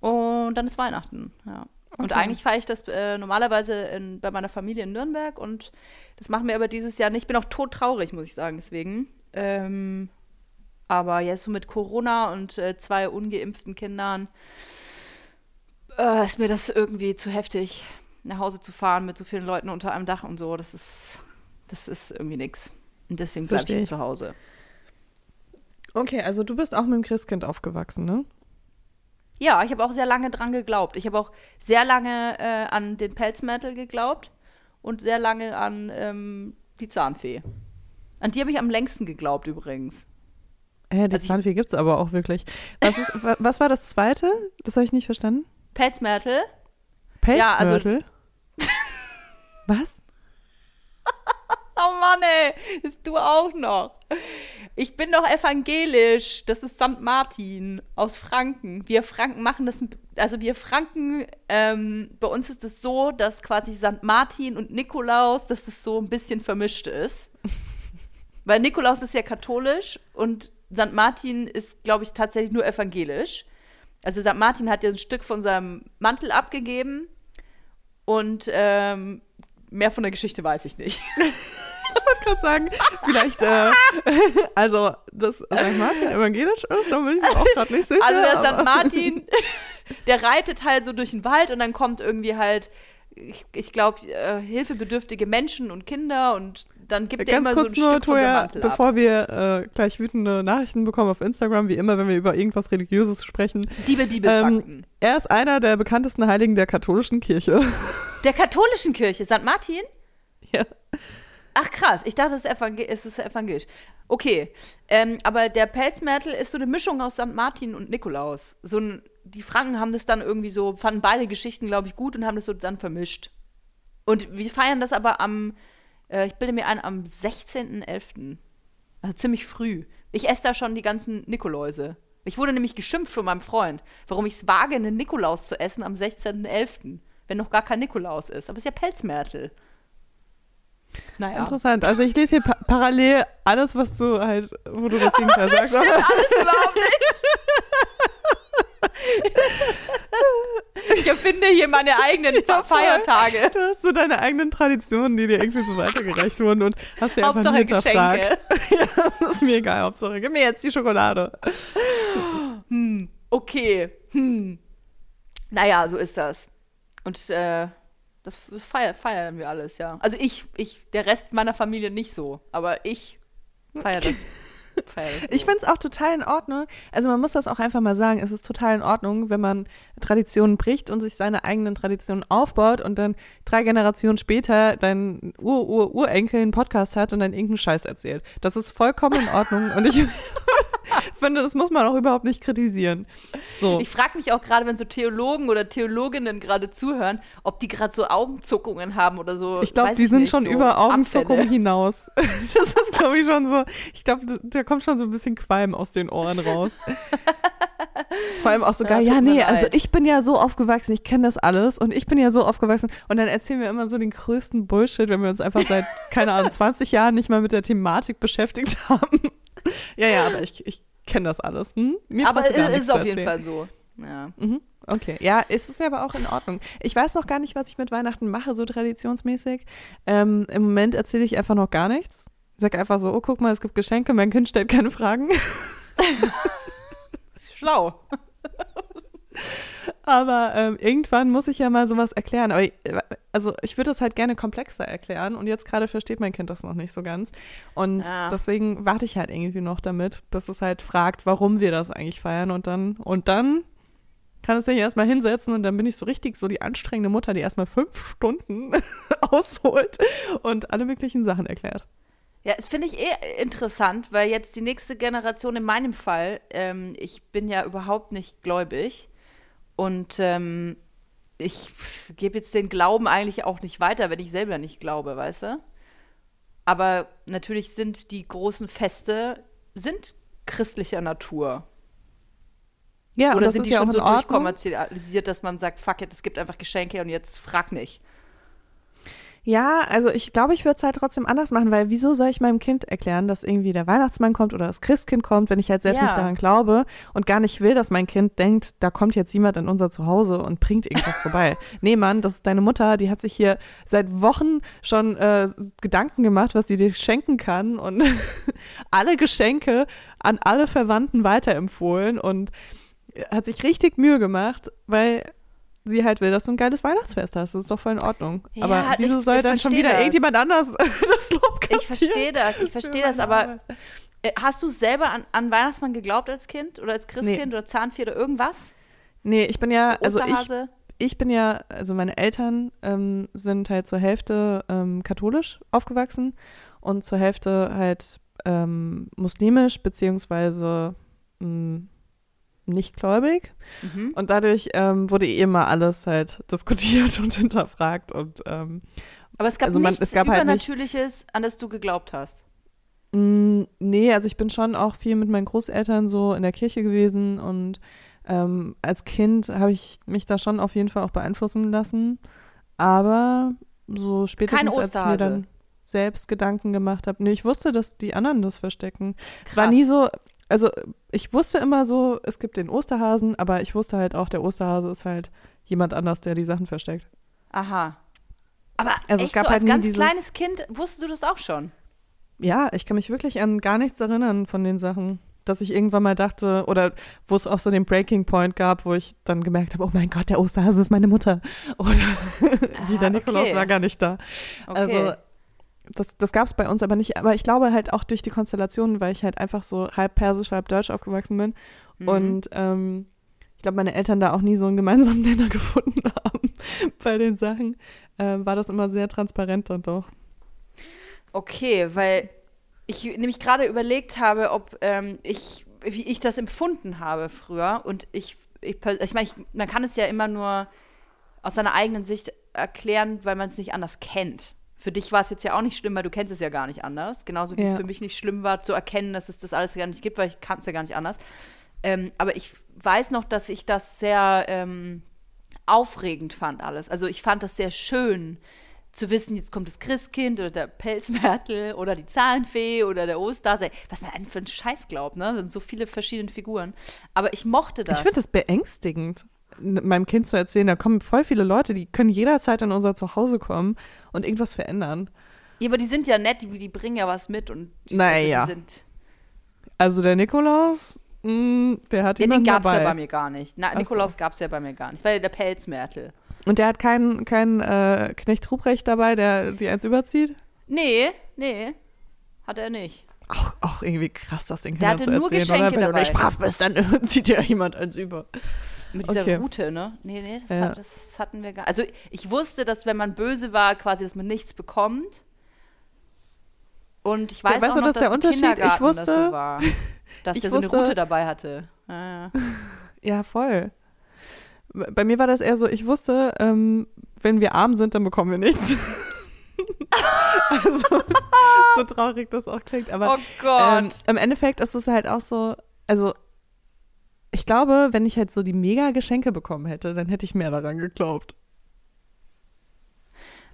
Und dann ist Weihnachten, ja. Okay. Und eigentlich feiere ich das normalerweise bei meiner Familie in Nürnberg. Und das machen wir aber dieses Jahr nicht. Ich bin auch todtraurig, muss ich sagen, deswegen. Aber jetzt so mit Corona und 2 ungeimpften Kindern ist mir das irgendwie zu heftig, nach Hause zu fahren mit so vielen Leuten unter einem Dach und so. Das ist irgendwie nix. Und deswegen bleibe ich zu Hause. Okay, also du bist auch mit dem Christkind aufgewachsen, ne? Ja, ich habe auch sehr lange dran geglaubt. Ich habe auch sehr lange an den Pelzmantel geglaubt und sehr lange an die Zahnfee. An die habe ich am längsten geglaubt übrigens. Die Zahnfee gibt's aber auch wirklich. Was war das zweite? Das habe ich nicht verstanden. Pelzmörtel. Pelzmörtel? Ja, also was? Oh Mann, ey, bist du auch noch. Ich bin doch evangelisch. Das ist St. Martin aus Franken. Wir Franken machen das, also wir Franken, bei uns ist es so, dass quasi St. Martin und Nikolaus, dass das so ein bisschen vermischt ist. Weil Nikolaus ist ja katholisch und St. Martin ist, glaube ich, tatsächlich nur evangelisch. Also St. Martin hat ja ein Stück von seinem Mantel abgegeben und mehr von der Geschichte weiß ich nicht. Ich wollte gerade sagen, vielleicht, also, dass St. Martin evangelisch ist, da bin ich mir auch gerade nicht sicher. Also, der St. Martin, der reitet halt so durch den Wald und dann kommt irgendwie halt, ich glaube, hilfebedürftige Menschen und Kinder und dann gibt er immer so ein Stück von seinem Mantel ab. Bevor wir gleich wütende Nachrichten bekommen auf Instagram, wie immer, wenn wir über irgendwas Religiöses sprechen. Diebe, Bibelfakten. Er ist einer der bekanntesten Heiligen der katholischen Kirche. Der katholischen Kirche? St. Martin? Ja. Ach krass, ich dachte, es ist evangelisch. Okay, aber der Pelzmärtel ist so eine Mischung aus St. Martin und Nikolaus. Die Franken haben das dann irgendwie so, fanden beide Geschichten, glaube ich, gut und haben das so dann vermischt. Und wir feiern das aber ich bilde mir ein, am 16.11. Also ziemlich früh. Ich esse da schon die ganzen Nikoläuse. Ich wurde nämlich geschimpft von meinem Freund, warum ich es wage, einen Nikolaus zu essen am 16.11., wenn noch gar kein Nikolaus ist. Aber es ist ja Pelzmärtel. Naja. Interessant. Also ich lese hier parallel alles, was du halt, wo du das Gegenteil sagst. Stimmt alles überhaupt nicht. Ich erfinde hier meine eigenen Feiertage. Du hast so deine eigenen Traditionen, die dir irgendwie so weitergereicht wurden und hast ja einfach hinterfragt. Ja, das ist mir egal, Hauptsache. Gib mir jetzt die Schokolade. Okay. Naja, so ist das. Und das feiern wir alles, ja. Also der Rest meiner Familie nicht so, aber ich feiere das. Ich finde es auch total in Ordnung. Also man muss das auch einfach mal sagen, es ist total in Ordnung, wenn man Traditionen bricht und sich seine eigenen Traditionen aufbaut und dann 3 Generationen später dein Urenkel einen Podcast hat und dann irgendeinen Scheiß erzählt. Das ist vollkommen in Ordnung und ich finde, das muss man auch überhaupt nicht kritisieren. So. Ich frage mich auch gerade, wenn so Theologen oder Theologinnen gerade zuhören, ob die gerade so Augenzuckungen haben oder so. Ich glaube, die sind schon so über Augenzuckungen hinaus. Das ist, glaube ich, schon so. Ich glaube, da kommt schon so ein bisschen Qualm aus den Ohren raus. Vor allem auch sogar, also ich bin ja so aufgewachsen, ich kenne das alles und ich bin ja so aufgewachsen und dann erzählen wir immer so den größten Bullshit, wenn wir uns einfach seit, keine Ahnung, 20 Jahren nicht mal mit der Thematik beschäftigt haben. Ja, aber ich kenne das alles. Mir aber es ist auf jeden Fall so. Ja. Mhm. Okay, ja, es ist aber auch in Ordnung. Ich weiß noch gar nicht, was ich mit Weihnachten mache, so traditionsmäßig. Im Moment erzähle ich einfach noch gar nichts. Ich sage einfach so, oh, guck mal, es gibt Geschenke, mein Kind stellt keine Fragen. Schlau. Aber irgendwann muss ich ja mal sowas erklären. Aber ich würde das halt gerne komplexer erklären und jetzt gerade versteht mein Kind das noch nicht so ganz. Und deswegen warte ich halt irgendwie noch damit, bis es halt fragt, warum wir das eigentlich feiern. Und dann kann es sich erstmal hinsetzen und dann bin ich so richtig so die anstrengende Mutter, die erstmal 5 Stunden ausholt und alle möglichen Sachen erklärt. Ja, das finde ich interessant, weil jetzt die nächste Generation in meinem Fall, ich bin ja überhaupt nicht gläubig und ich gebe jetzt den Glauben eigentlich auch nicht weiter, wenn ich selber nicht glaube, weißt du? Aber natürlich sind die großen Feste christlicher Natur. Ja, oder sind die schon so durchkommerzialisiert, dass man sagt, fuck it, es gibt einfach Geschenke und jetzt frag nicht. Ja, also ich glaube, ich würde es halt trotzdem anders machen, weil wieso soll ich meinem Kind erklären, dass irgendwie der Weihnachtsmann kommt oder das Christkind kommt, wenn ich halt selbst nicht daran glaube und gar nicht will, dass mein Kind denkt, da kommt jetzt jemand in unser Zuhause und bringt irgendwas vorbei. Nee, Mann, das ist deine Mutter, die hat sich hier seit Wochen schon Gedanken gemacht, was sie dir schenken kann und alle Geschenke an alle Verwandten weiterempfohlen und hat sich richtig Mühe gemacht, weil sie halt will, dass du ein geiles Weihnachtsfest hast. Das ist doch voll in Ordnung. Ja, aber wieso soll dann schon wieder irgendjemand anders das Lob kassieren? Ich verstehe das, aber hast du selber an Weihnachtsmann geglaubt als Kind oder als Christkind oder Zahnfee oder irgendwas? Nee, ich bin ja, also ich bin ja, also meine Eltern sind halt zur Hälfte katholisch aufgewachsen und zur Hälfte halt muslimisch beziehungsweise nicht gläubig. Mhm. Und dadurch wurde eh immer alles halt diskutiert und hinterfragt. Und, aber es gab also nichts Übernatürliches, halt nicht, an das du geglaubt hast? Nee, also ich bin schon auch viel mit meinen Großeltern so in der Kirche gewesen und als Kind habe ich mich da schon auf jeden Fall auch beeinflussen lassen. Aber so spätestens, als ich mir dann selbst Gedanken gemacht habe, nee, ich wusste, dass die anderen das verstecken. Krass. Es war nie so. Also ich wusste immer so, es gibt den Osterhasen, aber ich wusste halt auch, der Osterhase ist halt jemand anders, der die Sachen versteckt. Aha. Aber also es gab so, halt als ganz kleines Kind wusstest du das auch schon? Ja, ich kann mich wirklich an gar nichts erinnern von den Sachen, dass ich irgendwann mal dachte, oder wo es auch so den Breaking Point gab, wo ich dann gemerkt habe, oh mein Gott, der Osterhase ist meine Mutter. Oder wie der Nikolaus war gar nicht da. Okay. Also Das gab es bei uns aber nicht, aber ich glaube halt auch durch die Konstellationen, weil ich halt einfach so halb persisch, halb deutsch aufgewachsen bin und ich glaube, meine Eltern da auch nie so einen gemeinsamen Nenner gefunden haben bei den Sachen, war das immer sehr transparent dann doch. Okay, weil ich nämlich gerade überlegt habe, ob wie ich das empfunden habe früher und ich meine, man kann es ja immer nur aus seiner eigenen Sicht erklären, weil man es nicht anders kennt. Für dich war es jetzt ja auch nicht schlimm, weil du kennst es ja gar nicht anders. Genauso wie es für mich nicht schlimm war, zu erkennen, dass es das alles gar nicht gibt, weil ich kann es ja gar nicht anders. Aber ich weiß noch, dass ich das sehr aufregend fand alles. Also ich fand das sehr schön, zu wissen, jetzt kommt das Christkind oder der Pelzmärtel oder die Zahnfee oder der Osterhase. Was man einfach für einen Scheiß glaubt, ne? Das sind so viele verschiedene Figuren. Aber ich mochte das. Ich finde das beängstigend, meinem Kind zu erzählen, da kommen voll viele Leute, die können jederzeit in unser Zuhause kommen und irgendwas verändern. Ja, aber die sind ja nett, die bringen ja was mit und die sind. Also der Nikolaus, der hat jemanden dabei. Den gab's ja bei mir gar nicht. Na, Nikolaus gab's ja bei mir gar nicht. Das war ja der Pelzmärtel. Und der hat keinen Knecht Ruprecht dabei, der die eins überzieht? Nee, hat er nicht. Auch irgendwie krass, das Ding zu erzählen. Der hatte nur Geschenke dabei. Wenn du nicht brav bist, dann zieht dir jemand eins über. Mit dieser Route, ne? Nee, das hatten wir gar nicht. Also ich wusste, dass wenn man böse war, quasi, dass man nichts bekommt. Und ich weiß auch noch, dass der Unterschied, ich wusste, das so war. Dass der so eine Route dabei hatte. Ja, voll. Bei mir war das eher so, ich wusste, wenn wir arm sind, dann bekommen wir nichts. Also, so traurig das auch klingt. Aber oh Gott. Im Endeffekt ist es halt auch so, also ich glaube, wenn ich halt so die Mega-Geschenke bekommen hätte, dann hätte ich mehr daran geglaubt.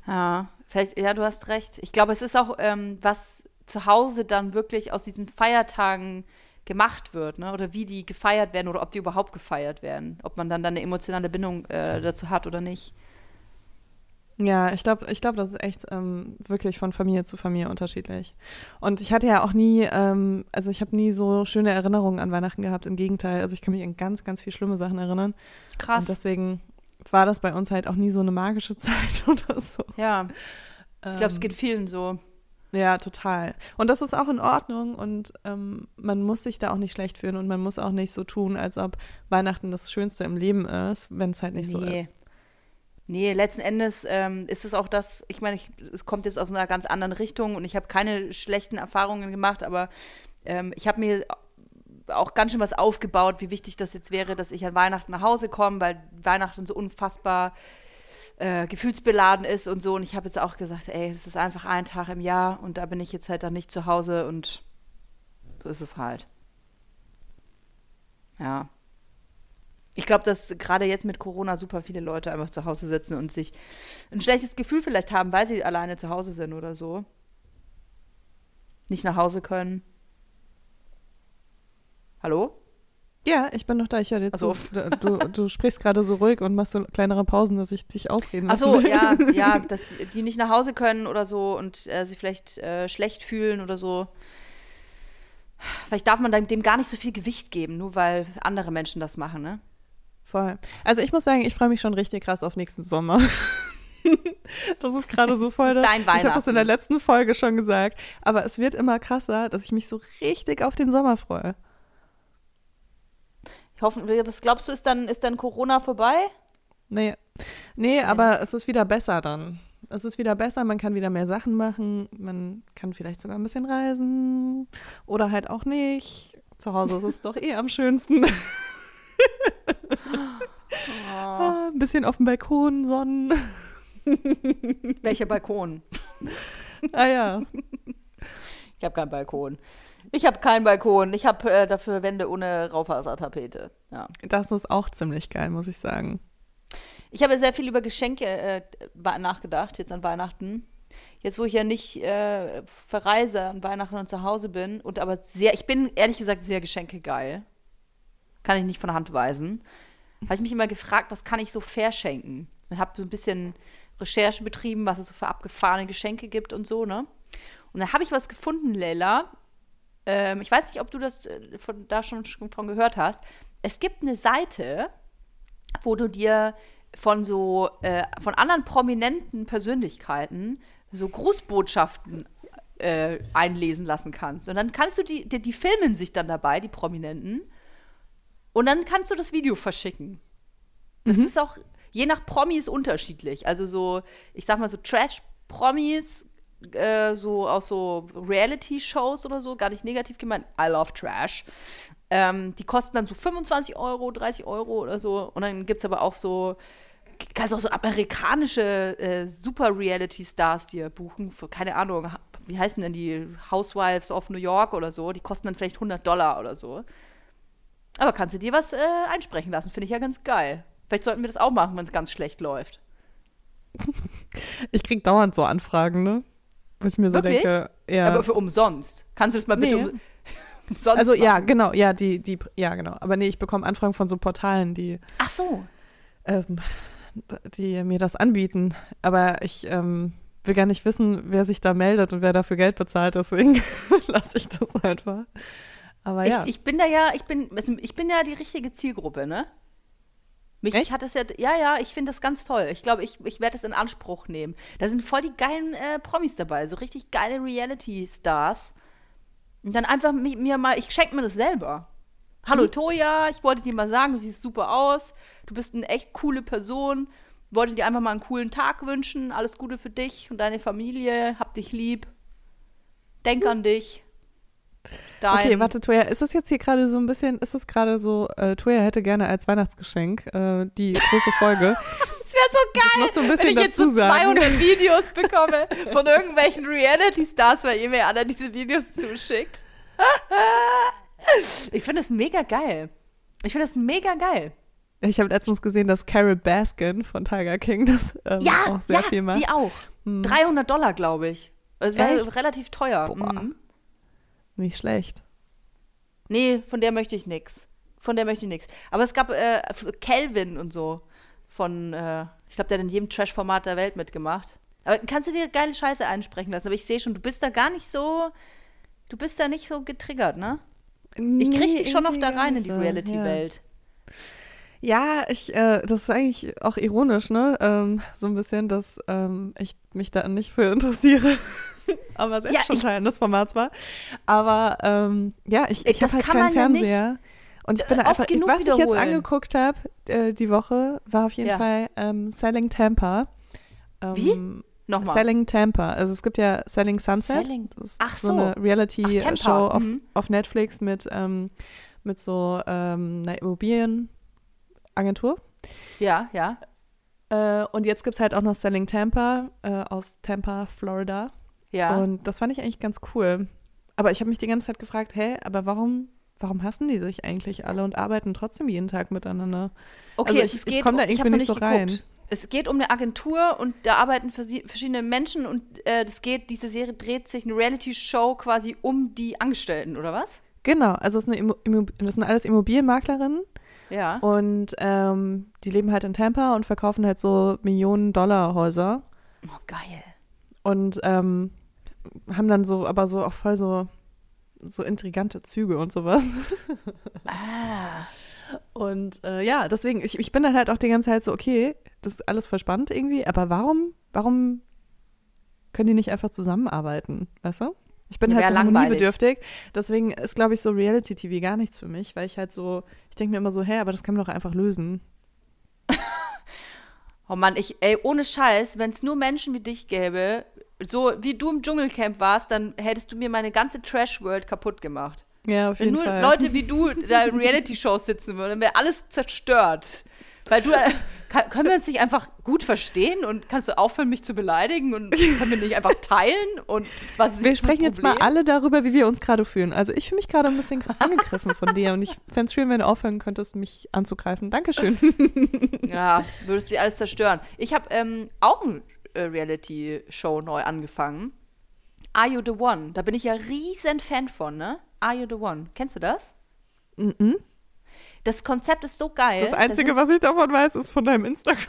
Ja, vielleicht, ja, du hast recht. Ich glaube, es ist auch, was zu Hause dann wirklich aus diesen Feiertagen gemacht wird, ne? Oder wie die gefeiert werden oder ob die überhaupt gefeiert werden. Ob man dann eine emotionale Bindung dazu hat oder nicht. Ja, ich glaube, das ist echt wirklich von Familie zu Familie unterschiedlich. Und ich hatte ja auch nie, also ich habe nie so schöne Erinnerungen an Weihnachten gehabt, im Gegenteil. Also ich kann mich an ganz, ganz viel schlimme Sachen erinnern. Krass. Und deswegen war das bei uns halt auch nie so eine magische Zeit oder so. Ja, ich glaube, es geht vielen so. Ja, total. Und das ist auch in Ordnung und man muss sich da auch nicht schlecht fühlen und man muss auch nicht so tun, als ob Weihnachten das Schönste im Leben ist, wenn es halt nicht so ist. Nee, letzten Endes ist es auch das, ich meine, es kommt jetzt aus einer ganz anderen Richtung und ich habe keine schlechten Erfahrungen gemacht, aber ich habe mir auch ganz schön was aufgebaut, wie wichtig das jetzt wäre, dass ich an Weihnachten nach Hause komme, weil Weihnachten so unfassbar gefühlsbeladen ist und so. Und ich habe jetzt auch gesagt, ey, es ist einfach ein Tag im Jahr und da bin ich jetzt halt dann nicht zu Hause und so ist es halt. Ja. Ich glaube, dass gerade jetzt mit Corona super viele Leute einfach zu Hause sitzen und sich ein schlechtes Gefühl vielleicht haben, weil sie alleine zu Hause sind oder so. Nicht nach Hause können. Hallo? Ja, ich bin noch da. Ich höre dir zu. Du sprichst gerade so ruhig und machst so kleinere Pausen, dass ich dich ausreden lassen will. Ach so, ja, dass die nicht nach Hause können oder so und sich vielleicht schlecht fühlen oder so. Vielleicht darf man dem gar nicht so viel Gewicht geben, nur weil andere Menschen das machen, ne? Voll. Also ich muss sagen, ich freue mich schon richtig krass auf nächsten Sommer. Das ist gerade so voll. Das ist dein Weihnachten. Ich habe das in der letzten Folge schon gesagt. Aber es wird immer krasser, dass ich mich so richtig auf den Sommer freue. Ich hoffe, das glaubst du, ist dann Corona vorbei? Nee, aber es ist wieder besser dann. Es ist wieder besser, man kann wieder mehr Sachen machen, man kann vielleicht sogar ein bisschen reisen oder halt auch nicht. Zu Hause ist es doch eh am schönsten. Oh. Ein bisschen auf dem Balkon, Sonnen. Welcher Balkon? Ah ja. Ich habe keinen Balkon. Ich habe dafür Wände ohne Raufasertapete. Ja. Das ist auch ziemlich geil, muss ich sagen. Ich habe sehr viel über Geschenke nachgedacht, jetzt an Weihnachten. Jetzt, wo ich ja nicht verreise an Weihnachten und zu Hause bin. Ich bin ehrlich gesagt sehr geschenkegeil. Kann ich nicht von der Hand weisen. Habe ich mich immer gefragt, was kann ich so verschenken? Ich habe so ein bisschen Recherche betrieben, was es so für abgefahrene Geschenke gibt und so, ne? Und dann habe ich was gefunden, Leila. Ich weiß nicht, ob du das da schon von gehört hast. Es gibt eine Seite, wo du dir von anderen prominenten Persönlichkeiten so Grußbotschaften einlesen lassen kannst. Und dann kannst du die filmen sich dann dabei, die Prominenten. Und dann kannst du das Video verschicken. Das ist auch je nach Promis unterschiedlich. Also so, ich sag mal so Trash-Promis, so aus so Reality-Shows oder so, gar nicht negativ gemeint, I love Trash. Die kosten dann so 25 Euro, 30 Euro oder so. Und dann gibt es aber auch so, kannst auch so amerikanische Super-Reality-Stars dir buchen. Für, keine Ahnung, wie heißen denn die Housewives of New York oder so? Die kosten dann vielleicht $100 oder so. Aber kannst du dir was einsprechen lassen? Finde ich ja ganz geil. Vielleicht sollten wir das auch machen, wenn es ganz schlecht läuft. Ich krieg dauernd so Anfragen, ne? Wo ich mir so wirklich denke, ja. Aber für umsonst. Kannst du es mal bitte umsonst also machen? Ja, genau, ja, ja, genau. Aber nee, ich bekomme Anfragen von so Portalen, die ach so. Die mir das anbieten. Aber ich will gar nicht wissen, wer sich da meldet und wer dafür Geld bezahlt, deswegen lasse ich das einfach. Aber ja. Ich bin ja die richtige Zielgruppe, ne? Ich finde das ganz toll. Ich glaube, ich werde es in Anspruch nehmen. Da sind voll die geilen Promis dabei, so richtig geile Reality-Stars. Und dann einfach ich schenke mir das selber. Hallo Toya, ich wollte dir mal sagen, du siehst super aus, du bist eine echt coole Person, wollte dir einfach mal einen coolen Tag wünschen, alles Gute für dich und deine Familie, hab dich lieb, denk an dich. Okay, warte, Toya, ist das jetzt hier gerade so ein bisschen, Toya hätte gerne als Weihnachtsgeschenk die große Folge. Das wäre so geil, das musst du ein bisschen wenn ich jetzt so 200 Videos bekomme von irgendwelchen Reality-Stars, weil ihr mir alle diese Videos zuschickt. Ich finde das mega geil. Ich habe letztens gesehen, dass Carol Baskin von Tiger King das auch sehr viel macht. Ja, die auch. $300, glaube ich. Das ist relativ teuer. Boah. Mhm. Nicht schlecht. Nee, von der möchte ich nix. Aber es gab Calvin und so von, ich glaube, der hat in jedem Trash-Format der Welt mitgemacht. Aber kannst du dir geile Scheiße einsprechen lassen? Aber ich sehe schon, du bist da nicht so getriggert, ne? Nee, ich krieg dich schon noch da rein in die Reality-Welt. Ja, das ist eigentlich auch ironisch, ne? So ein bisschen, dass ich mich da nicht für interessiere. Aber es ist schon Teil des Formats war. Aber ich habe halt keinen Fernseher. Ja und ich bin da einfach, was ich jetzt angeguckt habe die Woche, war auf jeden Fall Selling Tampa. Wie? Nochmal. Selling Tampa. Also es gibt ja Selling Sunset. Ach so. So eine Reality-Show auf Netflix mit so einer Immobilien. Agentur. Ja, ja. Und jetzt gibt es halt auch noch Selling Tampa aus Tampa, Florida. Ja. Und das fand ich eigentlich ganz cool. Aber ich habe mich die ganze Zeit gefragt, aber warum warum hassen die sich eigentlich alle und arbeiten trotzdem jeden Tag miteinander? Okay, also ich komme da irgendwie nicht so rein. Es geht um eine Agentur und da arbeiten verschiedene Menschen und diese Serie dreht sich, eine Reality-Show quasi um die Angestellten, oder was? Genau, also das sind alles Immobilienmaklerinnen. Ja. Und die leben halt in Tampa und verkaufen halt so Millionen-Dollar-Häuser. Oh, geil. Und haben dann auch voll so intrigante Züge und sowas. Ah. Und deswegen, ich bin dann halt auch die ganze Zeit so, okay, das ist alles voll spannend irgendwie, aber warum können die nicht einfach zusammenarbeiten, weißt du? Ich bin halt so harmoniebedürftig, deswegen ist, glaube ich, so Reality-TV gar nichts für mich, weil ich halt so, ich denke mir immer so, aber das kann man doch einfach lösen. Oh Mann, ohne Scheiß, wenn es nur Menschen wie dich gäbe, so wie du im Dschungelcamp warst, dann hättest du mir meine ganze Trash-World kaputt gemacht. Ja, auf jeden Fall. Wenn nur Leute wie du da in Reality-Shows sitzen würden, dann wäre alles zerstört. Weil können wir uns nicht einfach gut verstehen und kannst du aufhören, mich zu beleidigen und können wir nicht einfach teilen? Und was wir sprechen jetzt mal alle darüber, wie wir uns gerade fühlen. Also ich fühle mich gerade ein bisschen angegriffen von dir und ich fände es schön, wenn du aufhören könntest, mich anzugreifen. Dankeschön. Ja, würdest du alles zerstören. Ich habe auch eine Reality-Show neu angefangen. Are You The One? Da bin ich ja riesen Fan von, ne? Are You The One? Kennst du das? Mhm. Das Konzept ist so geil. Das Einzige, was ich davon weiß, ist von deinem Instagram.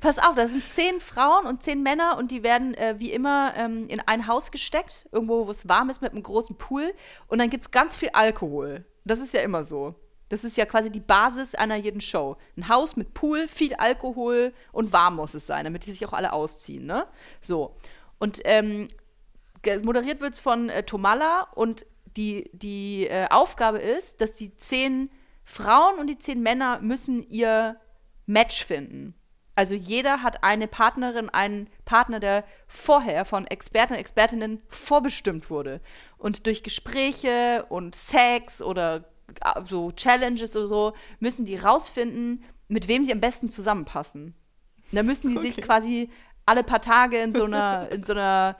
Pass auf, das sind 10 Frauen und 10 Männer und die werden wie immer in ein Haus gesteckt, irgendwo, wo es warm ist, mit einem großen Pool. Und dann gibt es ganz viel Alkohol. Das ist ja immer so. Das ist ja quasi die Basis einer jeden Show. Ein Haus mit Pool, viel Alkohol und warm muss es sein, damit die sich auch alle ausziehen, ne? So. Und moderiert wird es von Tomala und die Aufgabe ist, dass die 10 Frauen und die 10 Männer müssen ihr Match finden. Also jeder hat eine Partnerin, einen Partner, der vorher von Experten und Expertinnen vorbestimmt wurde. Und durch Gespräche und Sex oder so Challenges oder so müssen die rausfinden, mit wem sie am besten zusammenpassen. Und da müssen die sich quasi alle paar Tage in so einer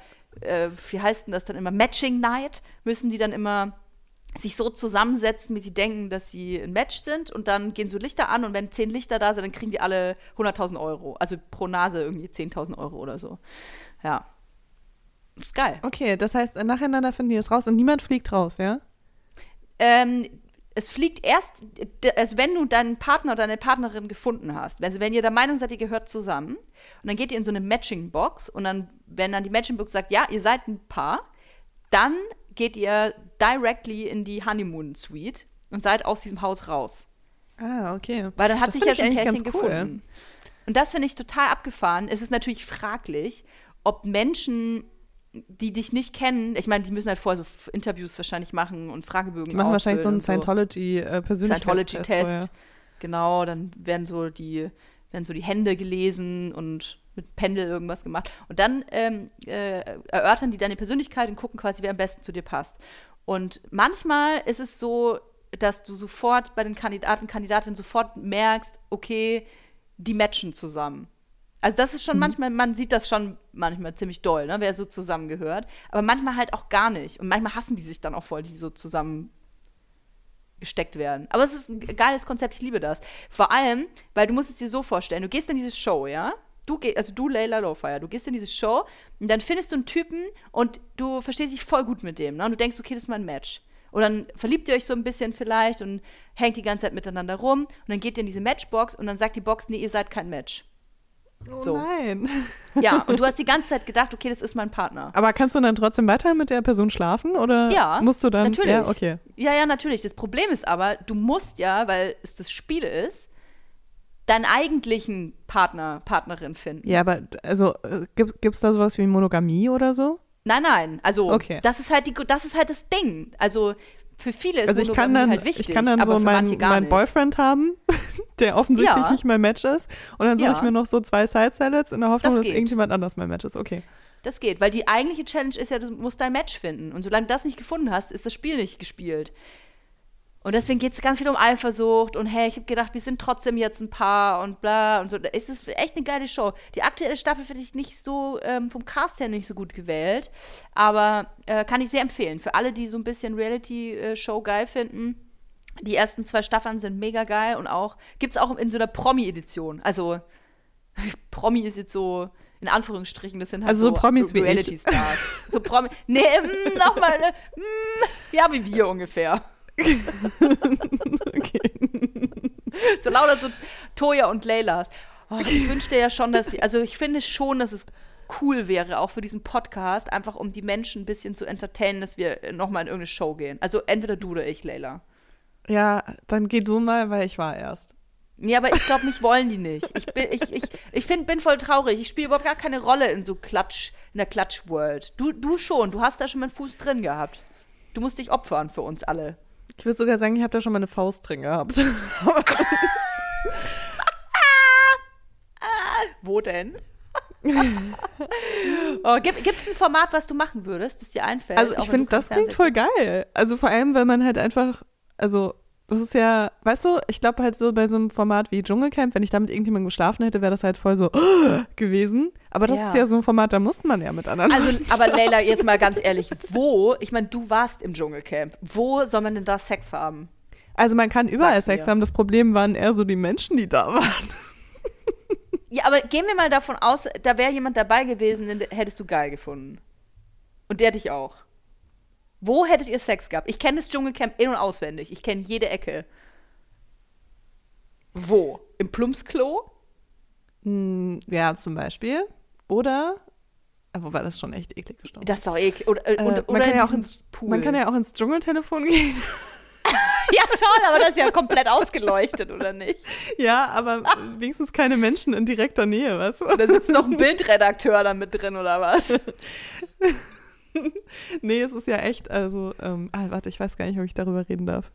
wie heißt denn das dann immer, Matching Night, müssen die dann immer sich so zusammensetzen, wie sie denken, dass sie ein Match sind und dann gehen so Lichter an und wenn 10 Lichter da sind, dann kriegen die alle 100.000 €, also pro Nase irgendwie 10.000 € oder so. Ja. Ist geil. Okay, das heißt, nacheinander finden die das raus und niemand fliegt raus, ja? Es fliegt erst, also wenn du deinen Partner oder deine Partnerin gefunden hast. Also wenn ihr der Meinung seid, ihr gehört zusammen. Und dann geht ihr in so eine Matching-Box. Und dann, wenn dann die Matching-Box sagt, ja, ihr seid ein Paar, dann geht ihr directly in die Honeymoon-Suite und seid aus diesem Haus raus. Ah, okay. Weil dann hat sich ja schon ein Pärchen gefunden. Cool. Und das finde ich total abgefahren. Es ist natürlich fraglich, ob Menschen, die dich nicht kennen, ich meine, die müssen halt vorher so Interviews wahrscheinlich machen und Fragebögen ausfüllen. Die machen wahrscheinlich so einen Scientology-Persönlichkeitstest. Genau, dann werden so die Hände gelesen und mit Pendel irgendwas gemacht. Und dann erörtern die deine Persönlichkeit und gucken quasi, wer am besten zu dir passt. Und manchmal ist es so, dass du sofort bei den Kandidaten, Kandidatinnen sofort merkst, okay, die matchen zusammen. Also das ist schon manchmal, man sieht das schon manchmal ziemlich doll, ne, wer so zusammengehört. Aber manchmal halt auch gar nicht. Und manchmal hassen die sich dann auch voll, die so zusammengesteckt werden. Aber es ist ein geiles Konzept, ich liebe das. Vor allem, weil du musst es dir so vorstellen, du gehst in diese Show, ja? Du Layla Lowfire, du gehst in diese Show und dann findest du einen Typen und du verstehst dich voll gut mit dem, ne? Und du denkst, okay, das ist mein Match. Und dann verliebt ihr euch so ein bisschen vielleicht und hängt die ganze Zeit miteinander rum. Und dann geht ihr in diese Matchbox und dann sagt die Box, nee, ihr seid kein Match. So. Oh nein. Ja, und du hast die ganze Zeit gedacht, okay, das ist mein Partner. Aber kannst du dann trotzdem weiter mit der Person schlafen oder musst du dann? Natürlich. Ja, okay. Ja, natürlich. Das Problem ist aber, du musst ja, weil es das Spiel ist, deinen eigentlichen Partner, Partnerin finden. Ja, aber also gibt's da sowas wie Monogamie oder so? Nein. Also das ist halt das Ding. Also für viele ist Monogamie halt wichtig. Ich kann dann aber so meinen Boyfriend haben, der offensichtlich nicht mein Match ist. Und dann suche ich mir noch so 2 Side-Salads in der Hoffnung, dass irgendjemand anders mein Match ist. Okay. Das geht, weil die eigentliche Challenge ist ja, du musst dein Match finden. Und solange du das nicht gefunden hast, ist das Spiel nicht gespielt. Und deswegen geht es ganz viel um Eifersucht und hey, ich habe gedacht, wir sind trotzdem jetzt ein Paar und bla und so. Es ist echt eine geile Show. Die aktuelle Staffel finde ich nicht so, vom Cast her nicht so gut gewählt, aber kann ich sehr empfehlen. Für alle, die so ein bisschen Reality-Show geil finden, die ersten 2 Staffeln sind mega geil und auch, gibt's auch in so einer Promi-Edition. Also, Promi ist jetzt so, in Anführungsstrichen, das sind halt also so Promis wie Reality-Stars. So Promi, nee, nochmal, ja, wie wir ungefähr. Okay. So lauter so Toya und Leylas. Oh, ich wünschte ja schon, dass wir, also ich finde schon, dass es cool wäre, auch für diesen Podcast, einfach um die Menschen ein bisschen zu entertainen, dass wir nochmal in irgendeine Show gehen. Also entweder du oder ich, Leyla. Ja, dann geh du mal, weil ich war erst. Nee, aber ich glaube, mich wollen die nicht. Ich bin voll traurig. Ich spiele überhaupt gar keine Rolle in so Klatsch, in der Klatsch-World. Du schon, du hast da schon mal einen Fuß drin gehabt. Du musst dich opfern für uns alle. Ich würde sogar sagen, ich habe da schon mal eine Faust drin gehabt. Wo denn? Oh, gibt's ein Format, was du machen würdest, das dir einfällt? Also ich finde, das klingt voll geil. Also vor allem, weil man halt einfach, also das ist ja, weißt du, ich glaube halt so bei so einem Format wie Dschungelcamp, wenn ich da mit irgendjemandem geschlafen hätte, wäre das halt voll so gewesen. Aber das ist ja so ein Format, da musste man ja mit anderen. Also, aber Leyla, jetzt mal ganz ehrlich, wo, ich meine, du warst im Dschungelcamp, wo soll man denn da Sex haben? Also man kann überall Sex haben, das Problem waren eher so die Menschen, die da waren. Ja, aber gehen wir mal davon aus, da wäre jemand dabei gewesen, den hättest du geil gefunden. Und der dich auch. Wo hättet ihr Sex gehabt? Ich kenne das Dschungelcamp in- und auswendig. Ich kenne jede Ecke. Wo? Im Plumpsklo? Ja, zum Beispiel. Oder, wobei das schon echt eklig gestorben. Das ist doch eklig. Man kann ja auch ins Dschungeltelefon gehen. Ja, toll, aber das ist ja komplett ausgeleuchtet, oder nicht? Ja, aber wenigstens keine Menschen in direkter Nähe, weißt du? Da sitzt noch ein Bildredakteur da mit drin, oder was? Nee, es ist ja echt, also, warte, ich weiß gar nicht, ob ich darüber reden darf.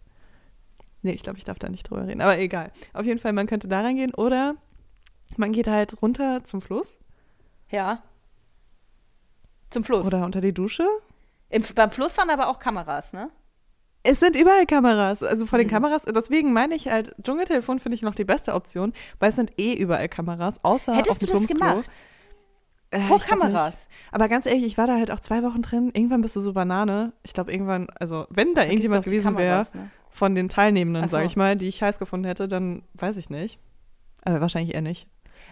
Nee, ich glaube, ich darf da nicht drüber reden, aber egal. Auf jeden Fall, man könnte da reingehen oder man geht halt runter zum Fluss. Ja, zum Fluss. Oder unter die Dusche. Beim Fluss waren aber auch Kameras, ne? Es sind überall Kameras, also vor den Kameras, deswegen meine ich halt, Dschungeltelefon finde ich noch die beste Option, weil es sind eh überall Kameras, außer auf dem Plumpsklo. Hättest du das gemacht? Vor Kameras. Aber ganz ehrlich, ich war da halt auch 2 Wochen drin. Irgendwann bist du so Banane. Ich glaube, irgendwann, also wenn da irgendjemand gewesen wäre, ne? Von den Teilnehmenden, sage ich mal, die ich heiß gefunden hätte, dann weiß ich nicht. Aber wahrscheinlich eher nicht.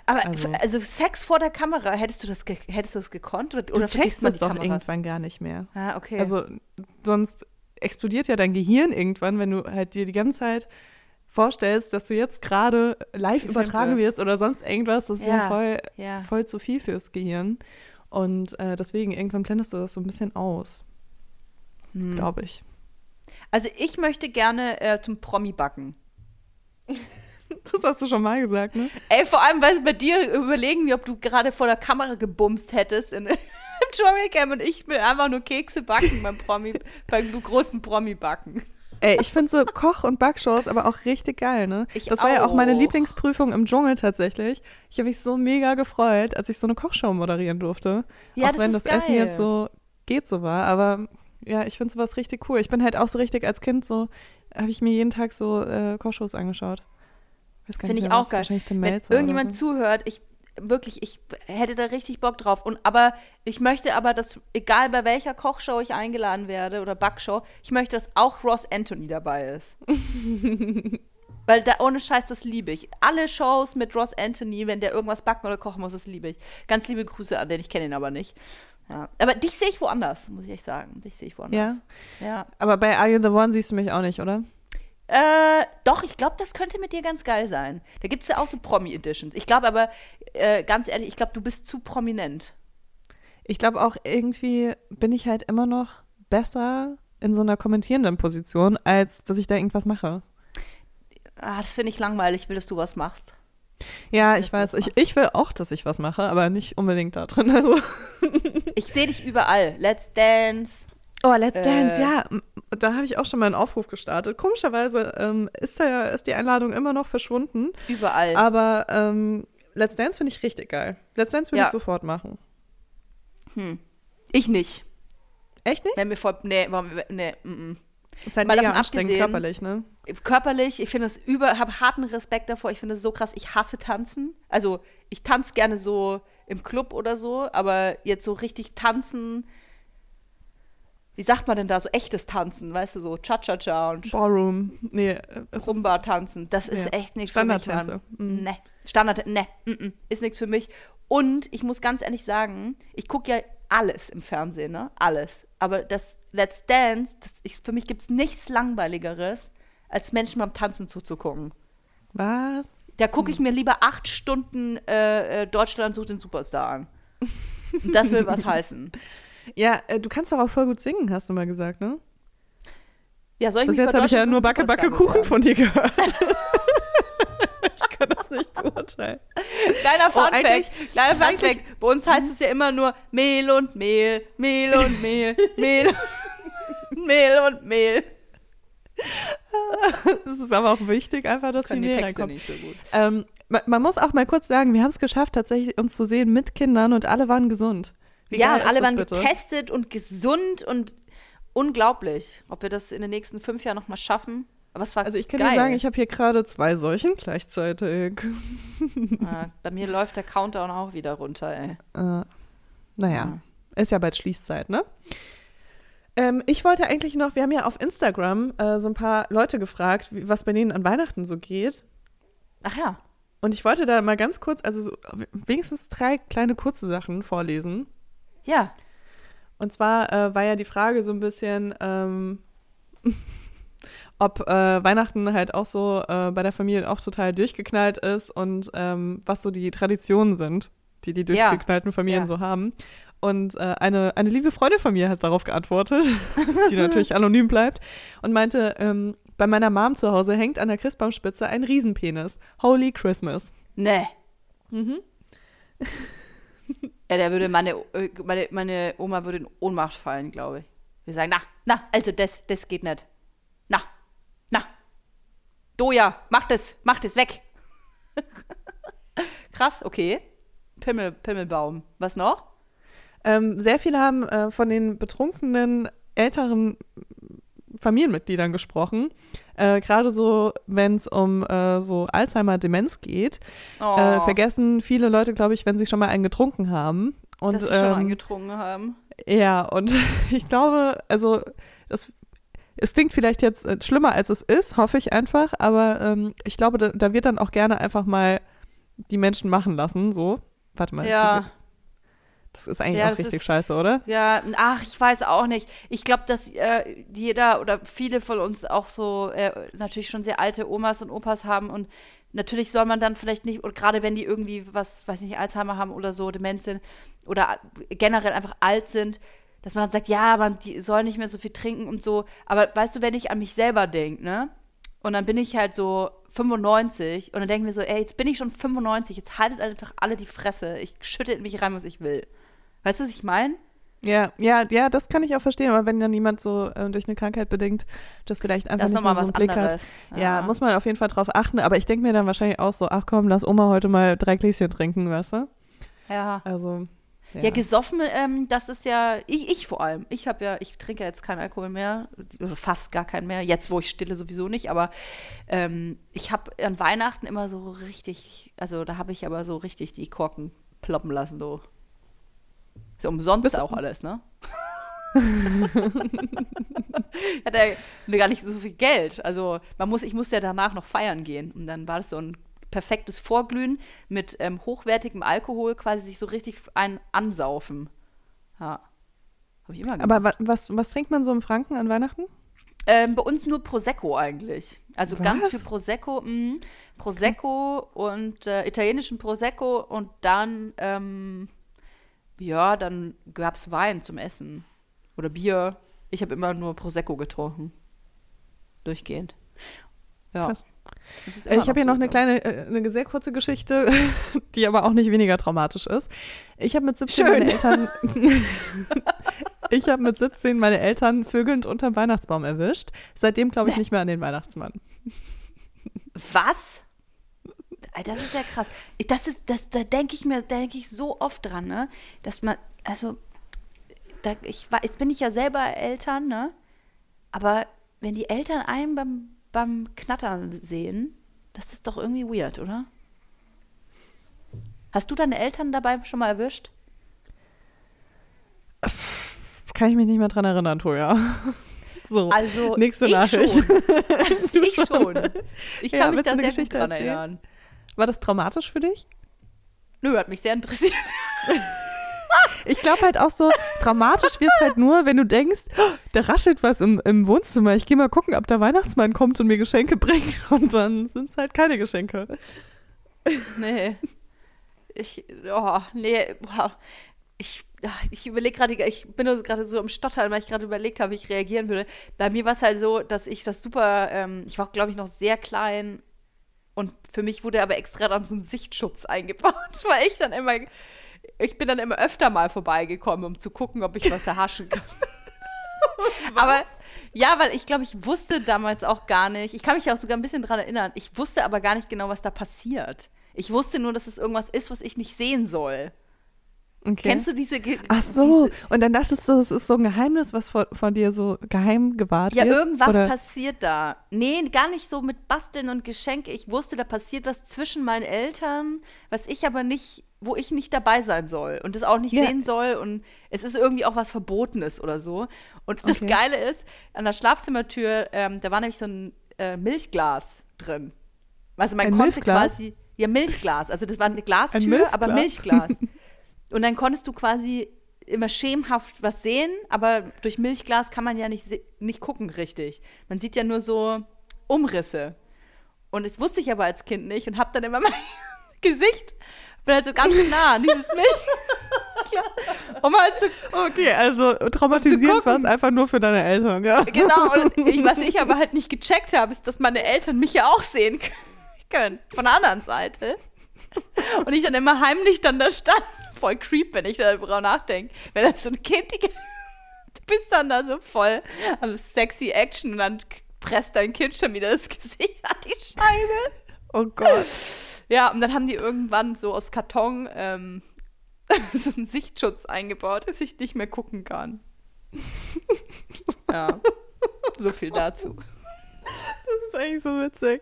Aber also Sex vor der Kamera, hättest du das gekonnt? Oder du checkst das doch irgendwann gar nicht mehr. Ah, okay. Also sonst explodiert ja dein Gehirn irgendwann, wenn du halt dir die ganze Zeit vorstellst, dass du jetzt gerade live übertragen wirst oder sonst irgendwas, das ist ja voll zu viel fürs Gehirn. Und deswegen, irgendwann blendest du das so ein bisschen aus, glaube ich. Also ich möchte gerne zum Promi backen. Das hast du schon mal gesagt, ne? Ey, vor allem, weil bei dir überlegen wir, ob du gerade vor der Kamera gebumst hättest in Dschungelcamp und ich will einfach nur Kekse backen beim großen Promi backen. Ey, ich finde so Koch- und Backshows aber auch richtig geil, ne? Das war ja auch meine Lieblingsprüfung im Dschungel tatsächlich. Ich habe mich so mega gefreut, als ich so eine Kochshow moderieren durfte. Ja, auch wenn das Essen jetzt so geht so war. Aber ja, ich finde sowas richtig cool. Ich bin halt auch so richtig als Kind so, habe ich mir jeden Tag so Kochshows angeschaut. Finde ich auch geil. Wenn irgendjemand zuhört, ich hätte da richtig Bock drauf. Aber ich möchte dass, egal bei welcher Kochshow ich eingeladen werde oder Backshow, ich möchte, dass auch Ross Anthony dabei ist. Weil da, ohne Scheiß, das liebe ich. Alle Shows mit Ross Anthony, wenn der irgendwas backen oder kochen muss, das liebe ich. Ganz liebe Grüße an den, ich kenne ihn aber nicht. Ja. Aber dich sehe ich woanders, muss ich echt sagen. Ja. Aber bei Are You The One siehst du mich auch nicht, oder? Doch, ich glaube, das könnte mit dir ganz geil sein. Da gibt es ja auch so Promi-Editions. Ich glaube aber, ganz ehrlich, ich glaube, du bist zu prominent. Ich glaube auch, irgendwie bin ich halt immer noch besser in so einer kommentierenden Position, als dass ich da irgendwas mache. Das finde ich langweilig. Ich will, dass du was machst. Ja, ich weiß. Ich will auch, dass ich was mache, aber nicht unbedingt da drin. Also. Ich sehe dich überall. Let's Dance. Oh, Let's Dance, ja. Da habe ich auch schon mal einen Aufruf gestartet. Komischerweise ist die Einladung immer noch verschwunden. Überall. Aber Let's Dance finde ich richtig geil. Let's Dance würde ich sofort machen. Ich nicht. Echt nicht? Nee, mir voll, nee, Ist halt mega anstrengend körperlich, ne? Körperlich, ich finde es habe harten Respekt davor, ich finde es so krass, ich hasse tanzen. Also ich tanze gerne so im Club oder so, aber jetzt so richtig tanzen, wie sagt man denn da, so echtes Tanzen, weißt du, so Cha-Cha-Cha und Ballroom, nee, Rumba-Tanzen, das ist echt nichts für mich. Standardtänze. Ne, Standard, ne, ist nichts für mich. Und ich muss ganz ehrlich sagen, ich gucke ja alles im Fernsehen, ne, alles. Aber das Let's Dance, für mich gibt es nichts Langweiligeres, als Menschen beim Tanzen zuzugucken. Was? Da gucke ich mir lieber 8 Stunden Deutschland sucht den Superstar an. Und das will was heißen. Ja, du kannst doch auch voll gut singen, hast du mal gesagt, ne? Ja, soll ich nicht. Bis jetzt habe ich ja nur Backe-Backe-Kuchen von dir gehört. Ich kann das nicht beurteilen. Kleiner Funfact. Bei uns heißt es ja immer nur Mehl und Mehl, Mehl und Mehl, Mehl und Mehl und Mehl. Das ist aber auch wichtig, einfach, dass wir näher reinkommen. Nicht so gut. Man muss auch mal kurz sagen, wir haben es geschafft, tatsächlich uns zu sehen mit Kindern und alle waren gesund. Ja, und alle waren getestet und gesund und unglaublich, ob wir das in den nächsten 5 Jahren nochmal schaffen. Aber es war geil. Also ich kann dir sagen, ich habe hier gerade 2 Seuchen gleichzeitig. Ja, bei mir läuft der Countdown auch wieder runter, ey. Naja, ist ja bald Schließzeit, ne? Ich wollte eigentlich noch, wir haben ja auf Instagram so ein paar Leute gefragt, was bei denen an Weihnachten so geht. Ach ja. Und ich wollte da mal ganz kurz, also so, wenigstens 3 kleine kurze Sachen vorlesen. Ja. Und zwar war ja die Frage so ein bisschen, ob Weihnachten halt auch so bei der Familie auch total durchgeknallt ist und was so die Traditionen sind, die die durchgeknallten Familien so haben. Und eine liebe Freundin von mir hat darauf geantwortet, die natürlich anonym bleibt, und meinte, bei meiner Mom zu Hause hängt an der Christbaumspitze ein Riesenpenis. Holy Christmas. Nee. Mhm. Ja, der würde meine Oma würde in Ohnmacht fallen, glaube ich. Wir sagen, also das geht nicht. Doja, mach das weg. Krass, okay. Pimmelbaum. Was noch? Sehr viele haben von den betrunkenen, älteren Familienmitgliedern gesprochen. Gerade so, wenn es um so Alzheimer-Demenz geht, vergessen viele Leute, glaube ich, wenn sie schon mal einen getrunken haben. Und, dass sie schon einen getrunken haben. Ja, und ich glaube, also es klingt vielleicht jetzt schlimmer, als es ist, hoffe ich einfach, aber ich glaube, da wird dann auch gerne einfach mal die Menschen machen lassen, so. Warte mal. Ja. Das ist eigentlich auch richtig scheiße, oder? Ja, ich weiß auch nicht. Ich glaube, dass jeder oder viele von uns auch so natürlich schon sehr alte Omas und Opas haben und natürlich soll man dann vielleicht nicht, und gerade wenn die irgendwie was, weiß nicht, Alzheimer haben oder so, dement sind oder generell einfach alt sind, dass man dann sagt, ja, man die soll nicht mehr so viel trinken und so. Aber weißt du, wenn ich an mich selber denke, ne? Und dann bin ich halt so 95 und dann denke ich mir so, ey, jetzt bin ich schon 95, jetzt haltet einfach alle die Fresse. Ich schüttel mich rein, was ich will. Weißt du, was ich meine? Ja, das kann ich auch verstehen. Aber wenn dann jemand so durch eine Krankheit bedingt, das vielleicht einfach das nicht mal so einen Blick anderes. Hat. Ja, muss man auf jeden Fall drauf achten. Aber ich denke mir dann wahrscheinlich auch so, ach komm, lass Oma heute mal 3 Gläschen trinken, weißt du? Ja. Also, ja, gesoffen, das ist ja, ich vor allem. Ich trinke jetzt keinen Alkohol mehr, fast gar keinen mehr. Jetzt, wo ich stille, sowieso nicht. Aber ich habe an Weihnachten immer so richtig, also da habe ich aber so richtig die Korken ploppen lassen, so. Ist ja umsonst auch alles, ne? Hat er gar nicht so viel Geld. Also ich musste ja danach noch feiern gehen. Und dann war das so ein perfektes Vorglühen mit hochwertigem Alkohol, quasi sich so richtig einen ansaufen. Ja, habe ich immer gemacht. Aber was trinkt man so im Franken an Weihnachten? Bei uns nur Prosecco eigentlich. Also ganz viel Prosecco. Prosecco und italienischen Prosecco und dann ja, dann gab es Wein zum Essen. Oder Bier. Ich habe immer nur Prosecco getrunken. Durchgehend. Ja. Krass. Ich habe hier noch eine sehr kurze Geschichte, die aber auch nicht weniger traumatisch ist. Ich habe mit 17 meine Eltern vögelnd unterm Weihnachtsbaum erwischt. Seitdem glaube ich nicht mehr an den Weihnachtsmann. Was? Alter, das ist ja krass. Da denke ich so oft dran, ne? Dass man, also, jetzt bin ich ja selber Eltern, ne? Aber wenn die Eltern einen beim Knattern sehen, das ist doch irgendwie weird, oder? Hast du deine Eltern dabei schon mal erwischt? Kann ich mich nicht mehr dran erinnern, Toja. So, also, nächste Nachricht. Ich schon. Ich kann mich da sehr gut dran erinnern. War das traumatisch für dich? Nö, hat mich sehr interessiert. Ich glaube halt auch so, dramatisch wird es halt nur, wenn du denkst, oh, da raschelt was im Wohnzimmer. Ich gehe mal gucken, ob der Weihnachtsmann kommt und mir Geschenke bringt. Und dann sind es halt keine Geschenke. Nee. Ich überlege gerade, ich bin gerade so am Stottern, weil ich gerade überlegt habe, wie ich reagieren würde. Bei mir war es halt so, dass ich das super, ich war, glaube ich, noch sehr klein. Und für mich wurde aber extra dann so ein Sichtschutz eingebaut, weil ich bin dann immer öfter mal vorbeigekommen, um zu gucken, ob ich was erhaschen kann. Aber ja, weil ich glaube, ich wusste damals auch gar nicht, ich kann mich auch sogar ein bisschen dran erinnern, ich wusste aber gar nicht genau, was da passiert. Ich wusste nur, dass es irgendwas ist, was ich nicht sehen soll. Okay. Kennst du diese... Ach so, diese, und dann dachtest du, das ist so ein Geheimnis, was von dir so geheim gewahrt wird? Ja, irgendwas oder? Passiert da. Nee, gar nicht so mit Basteln und Geschenke. Ich wusste, da passiert was zwischen meinen Eltern, was ich aber nicht, wo ich nicht dabei sein soll und das auch nicht sehen soll. Und es ist irgendwie auch was Verbotenes oder so. Und das Geile ist, an der Schlafzimmertür, da war nämlich so ein Milchglas drin. Also man konnte quasi... Ja, Milchglas. Also das war eine Glastür, aber Milchglas. Und dann konntest du quasi immer schemenhaft was sehen, aber durch Milchglas kann man ja nicht gucken richtig. Man sieht ja nur so Umrisse. Und das wusste ich aber als Kind nicht und hab dann immer mein Gesicht, bin halt so ganz nah an dieses Milchglas. Um halt zu, okay, also traumatisiert war es einfach nur für deine Eltern, ja. Genau, und was ich aber halt nicht gecheckt habe, ist, dass meine Eltern mich ja auch sehen können. Von der anderen Seite. Und ich dann immer heimlich dann da stand. Voll creep, wenn ich darüber nachdenke. Wenn das so ein Kind, du bist dann da so voll also sexy Action und dann presst dein Kind schon wieder das Gesicht an die Scheibe. Oh Gott. Ja, und dann haben die irgendwann so aus Karton so einen Sichtschutz eingebaut, dass ich nicht mehr gucken kann. Ja, so viel dazu. Das ist eigentlich so witzig.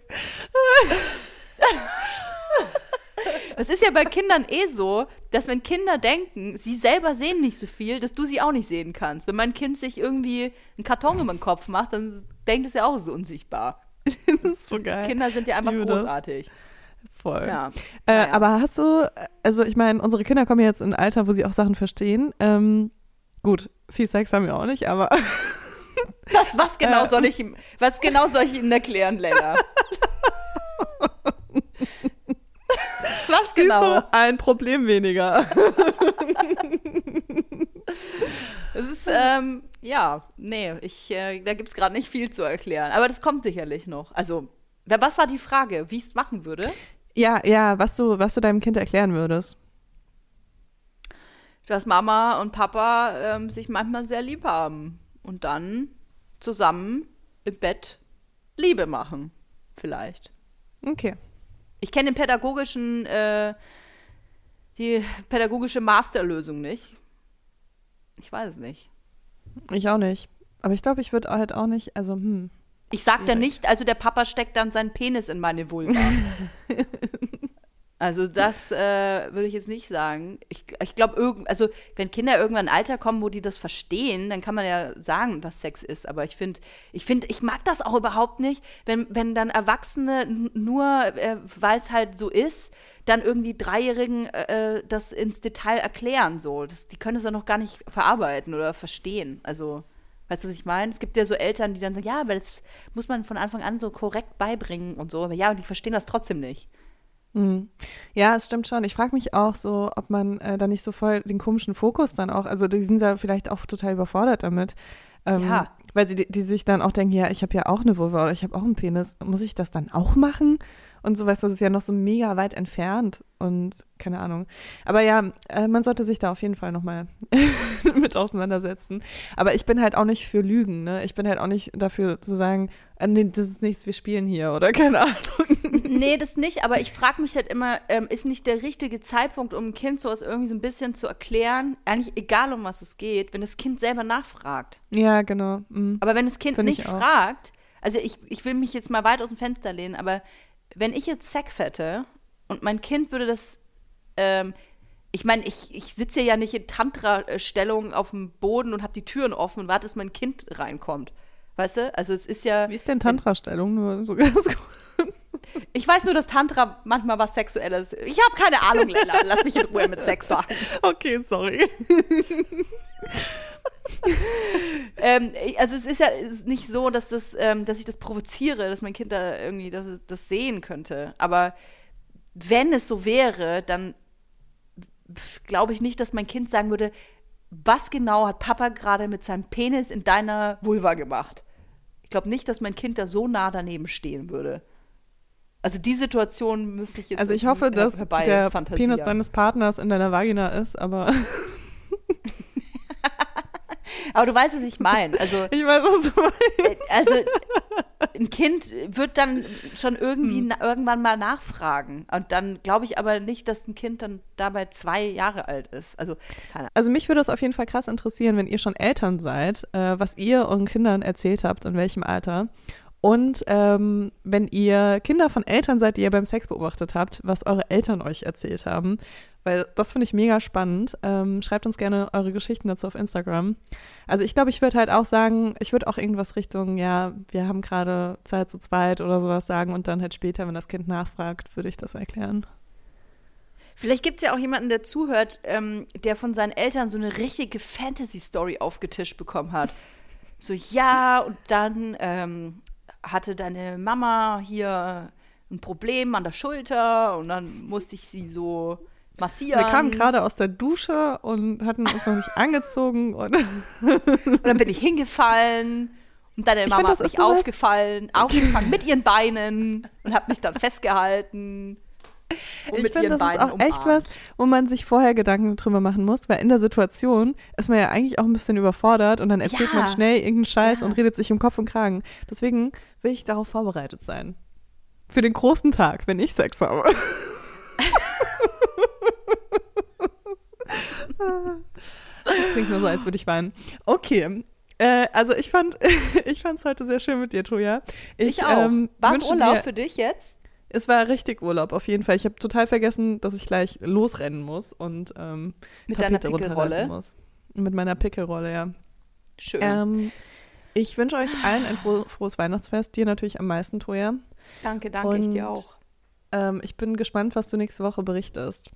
Das ist ja bei Kindern eh so, dass wenn Kinder denken, sie selber sehen nicht so viel, dass du sie auch nicht sehen kannst. Wenn mein Kind sich irgendwie einen Karton über den Kopf macht, dann denkt es ja auch so unsichtbar. Das ist so geil. Kinder sind ja einfach großartig. Voll. Ja. Naja. Aber hast du, also ich meine, unsere Kinder kommen ja jetzt in ein Alter, wo sie auch Sachen verstehen. Gut, viel Sex haben wir auch nicht, aber was genau soll ich ihnen erklären, Leila? Was genau? Siehst du, ein Problem weniger. Es ist, da gibt es gerade nicht viel zu erklären. Aber das kommt sicherlich noch. Also, was war die Frage? Wie ich es machen würde? Ja, was du deinem Kind erklären würdest. Dass Mama und Papa sich manchmal sehr lieb haben. Und dann zusammen im Bett Liebe machen. Vielleicht. Okay. Ich kenne den die pädagogische Masterlösung nicht. Ich weiß es nicht. Ich auch nicht. Aber ich glaube, ich würde halt auch nicht, Ich sag dann nicht, also der Papa steckt dann seinen Penis in meine Vulva. Also das würde ich jetzt nicht sagen. Ich glaube, wenn Kinder irgendwann ein Alter kommen, wo die das verstehen, dann kann man ja sagen, was Sex ist. Aber ich mag das auch überhaupt nicht, wenn dann Erwachsene nur, weil es halt so ist, dann irgendwie Dreijährigen das ins Detail erklären. So. Die können es ja noch gar nicht verarbeiten oder verstehen. Also, weißt du, was ich meine? Es gibt ja so Eltern, die dann sagen, ja, weil das muss man von Anfang an so korrekt beibringen und so. Aber ja, und die verstehen das trotzdem nicht. Ja, es stimmt schon. Ich frage mich auch so, ob man da nicht so voll den komischen Fokus dann auch, also die sind ja vielleicht auch total überfordert damit, weil sie die sich dann auch denken, ja, ich habe ja auch eine Vulva oder ich habe auch einen Penis, muss ich das dann auch machen? und so, weißt du, das ist ja noch so mega weit entfernt und keine Ahnung. Aber ja, man sollte sich da auf jeden Fall nochmal mit auseinandersetzen. Aber ich bin halt auch nicht für Lügen, ne? Ich bin halt auch nicht dafür zu sagen, nee, das ist nichts, wir spielen hier oder keine Ahnung. Nee, das nicht, aber ich frage mich halt immer, ist nicht der richtige Zeitpunkt, um ein Kind sowas irgendwie so ein bisschen zu erklären, eigentlich egal, um was es geht, wenn das Kind selber nachfragt. Ja, genau. Mhm. Aber wenn das Kind nicht fragt, also ich will mich jetzt mal weit aus dem Fenster lehnen, aber wenn ich jetzt Sex hätte und mein Kind würde das, ich meine, ich sitze ja nicht in Tantra-Stellung auf dem Boden und habe die Türen offen und warte, dass mein Kind reinkommt, weißt du? Also es ist ja… Wie ist denn Tantra-Stellung? Nur so ganz gut. Ich weiß nur, dass Tantra manchmal was Sexuelles ist. Ich habe keine Ahnung, Leila. Lass mich in Ruhe mit Sex sagen. Okay, sorry. Also es ist ja nicht so, dass ich das provoziere, dass mein Kind da irgendwie das sehen könnte. Aber wenn es so wäre, dann glaube ich nicht, dass mein Kind sagen würde, was genau hat Papa gerade mit seinem Penis in deiner Vulva gemacht? Ich glaube nicht, dass mein Kind da so nah daneben stehen würde. Also die Situation müsste ich jetzt Also ich hoffe, dass der Penis deines Partners in deiner Vagina ist, aber aber du weißt, was ich meine. Also, ich weiß, was du meinst. Also ein Kind wird dann schon irgendwie irgendwann mal nachfragen. Und dann glaube ich aber nicht, dass ein Kind dann dabei 2 Jahre alt ist. Also, keine Ahnung. Also mich würde es auf jeden Fall krass interessieren, wenn ihr schon Eltern seid, was ihr euren Kindern erzählt habt, in welchem Alter. Und wenn ihr Kinder von Eltern seid, die ihr beim Sex beobachtet habt, was eure Eltern euch erzählt haben, weil das finde ich mega spannend. Schreibt uns gerne eure Geschichten dazu auf Instagram. Also ich glaube, ich würde halt auch sagen, ich würde auch irgendwas Richtung, ja, wir haben gerade Zeit zu zweit oder sowas sagen und dann halt später, wenn das Kind nachfragt, würde ich das erklären. Vielleicht gibt es ja auch jemanden, der zuhört, der von seinen Eltern so eine richtige Fantasy-Story aufgetischt bekommen hat. So, ja, und dann hatte deine Mama hier ein Problem an der Schulter und dann musste ich sie so massieren. Wir kamen gerade aus der Dusche und hatten uns noch nicht angezogen. Und dann bin ich hingefallen und deine Mama ist nicht aufgefangen mit ihren Beinen und hat mich dann festgehalten. Und ich finde, das Beinen ist auch echt was, wo man sich vorher Gedanken drüber machen muss, weil in der Situation ist man ja eigentlich auch ein bisschen überfordert und dann erzählt man schnell irgendeinen Scheiß und redet sich um Kopf und Kragen. Deswegen will ich darauf vorbereitet sein. Für den großen Tag, wenn ich Sex habe. Das klingt nur so, als würde ich weinen. Okay. Also ich fand es heute sehr schön mit dir, Toja. Ich auch. War es Urlaub für dich jetzt? Es war richtig Urlaub, auf jeden Fall. Ich habe total vergessen, dass ich gleich losrennen muss und mit Tapete deiner runterreißen muss. Mit meiner Pickelrolle, ja. Schön. Ich wünsche euch allen ein frohes Weihnachtsfest. Dir natürlich am meisten, Toja. Danke, und ich dir auch. Ich bin gespannt, was du nächste Woche berichtest.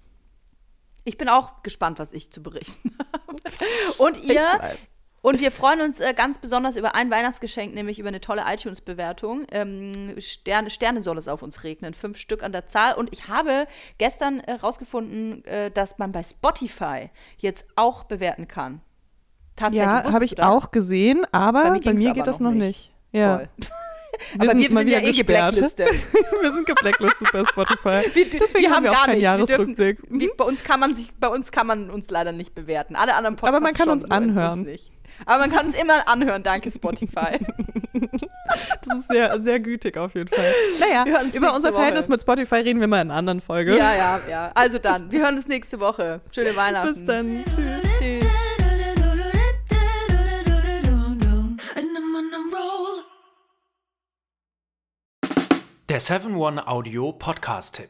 Ich bin auch gespannt, was ich zu berichten habe. Und wir freuen uns ganz besonders über ein Weihnachtsgeschenk, nämlich über eine tolle iTunes-Bewertung. Sterne soll es auf uns regnen, 5 Stück an der Zahl. Und ich habe gestern rausgefunden, dass man bei Spotify jetzt auch bewerten kann. Tatsächlich. Ja, habe ich auch gesehen, aber bei mir geht das noch nicht. Ja. Toll. Aber wir sind ja geblacklistet. Wir sind geblacklistet bei Spotify. Deswegen wir haben wir auch keinen Jahresrückblick. Bei uns kann man uns leider nicht bewerten. Alle anderen Podcasts aber man kann uns anhören. Aber man kann uns immer anhören, danke Spotify. Das ist sehr, sehr gütig auf jeden Fall. Naja, über unser Verhältnis mit Spotify reden wir mal in einer anderen Folge. Ja. Also dann, wir hören uns nächste Woche. Schöne Weihnachten. Bis dann. Tschüss. Der 7-One-Audio-Podcast-Tipp.